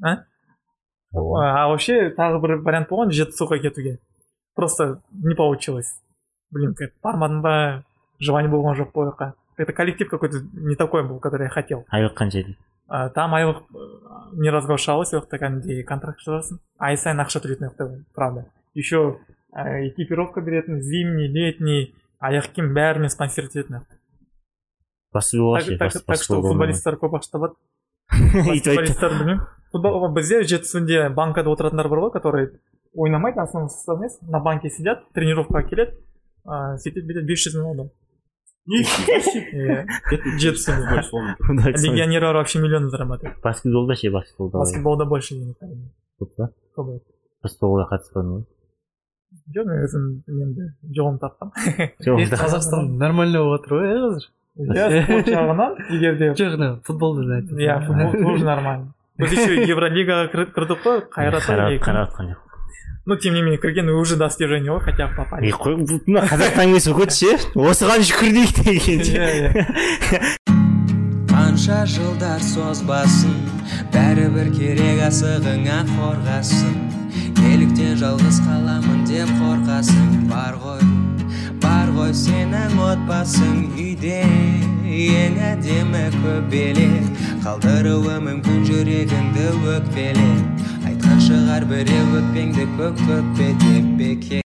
А? А вообще тағы бір вариант болған жетісуға кетуге. Просто не получилось. Блин, как бармадым ба, желание болған жоқ бұл жаққа. Это коллектив какой-то не такой был, который я хотел. Айлық қанша дейді? Там айлық не разглашалось, айлық кәдімгідей контракт жазасың. Ай сайын ақша төлейтін айлық, правда. Еще экипировка беретін, зимний, летний, аяқ киім бәрімен спонсор ететін айлық. Так что футболисттар көп ақша табады. Футболисттар білмеймін. Футбол бізде жетісінде банкада отыратындар бар ғой, которые ойнамайды, основной состав емес, на банке сидят, тренировкаға келеді, сөйтіп береді бес жүз мың адам. Жетісінде больше болды. Легионерлар вообще миллионы зарабатывают. Баскетболда ше баскетболда. Баскетболда больше денег. Көп па? Көп еді. Баскетболға қатыспадың ба? Жоқ, мен өзім енді жолын таптым. Қазақстан нормально болып жатыр ғой қазір. Я спорт жағынан, егер де... Жоқ, не, футболды да айтып. Иә, футбол тоже нормально. Біз еще Евролигаға кірдік қой, қайратқа. Қайратқа. Ну, тем не менее, кірген уже достижение ғой, хотя бы попали. Ей, қой, мына қазақтан емес өкет ше, осыған шүкір дейік деген ше. Қанша жылдар созбасын, бәрібір керек асығыңа қорғасын. Неліктен жалғыз қаламын деп қорқасын, бар ғой. Бар ғой сенің отбасың үйде, ең әдемі көп беле, қалдыруы мүмкін жүрегіңді өкпеле, айтқан шығар біреу өкпеңді көк көкпе деп бе.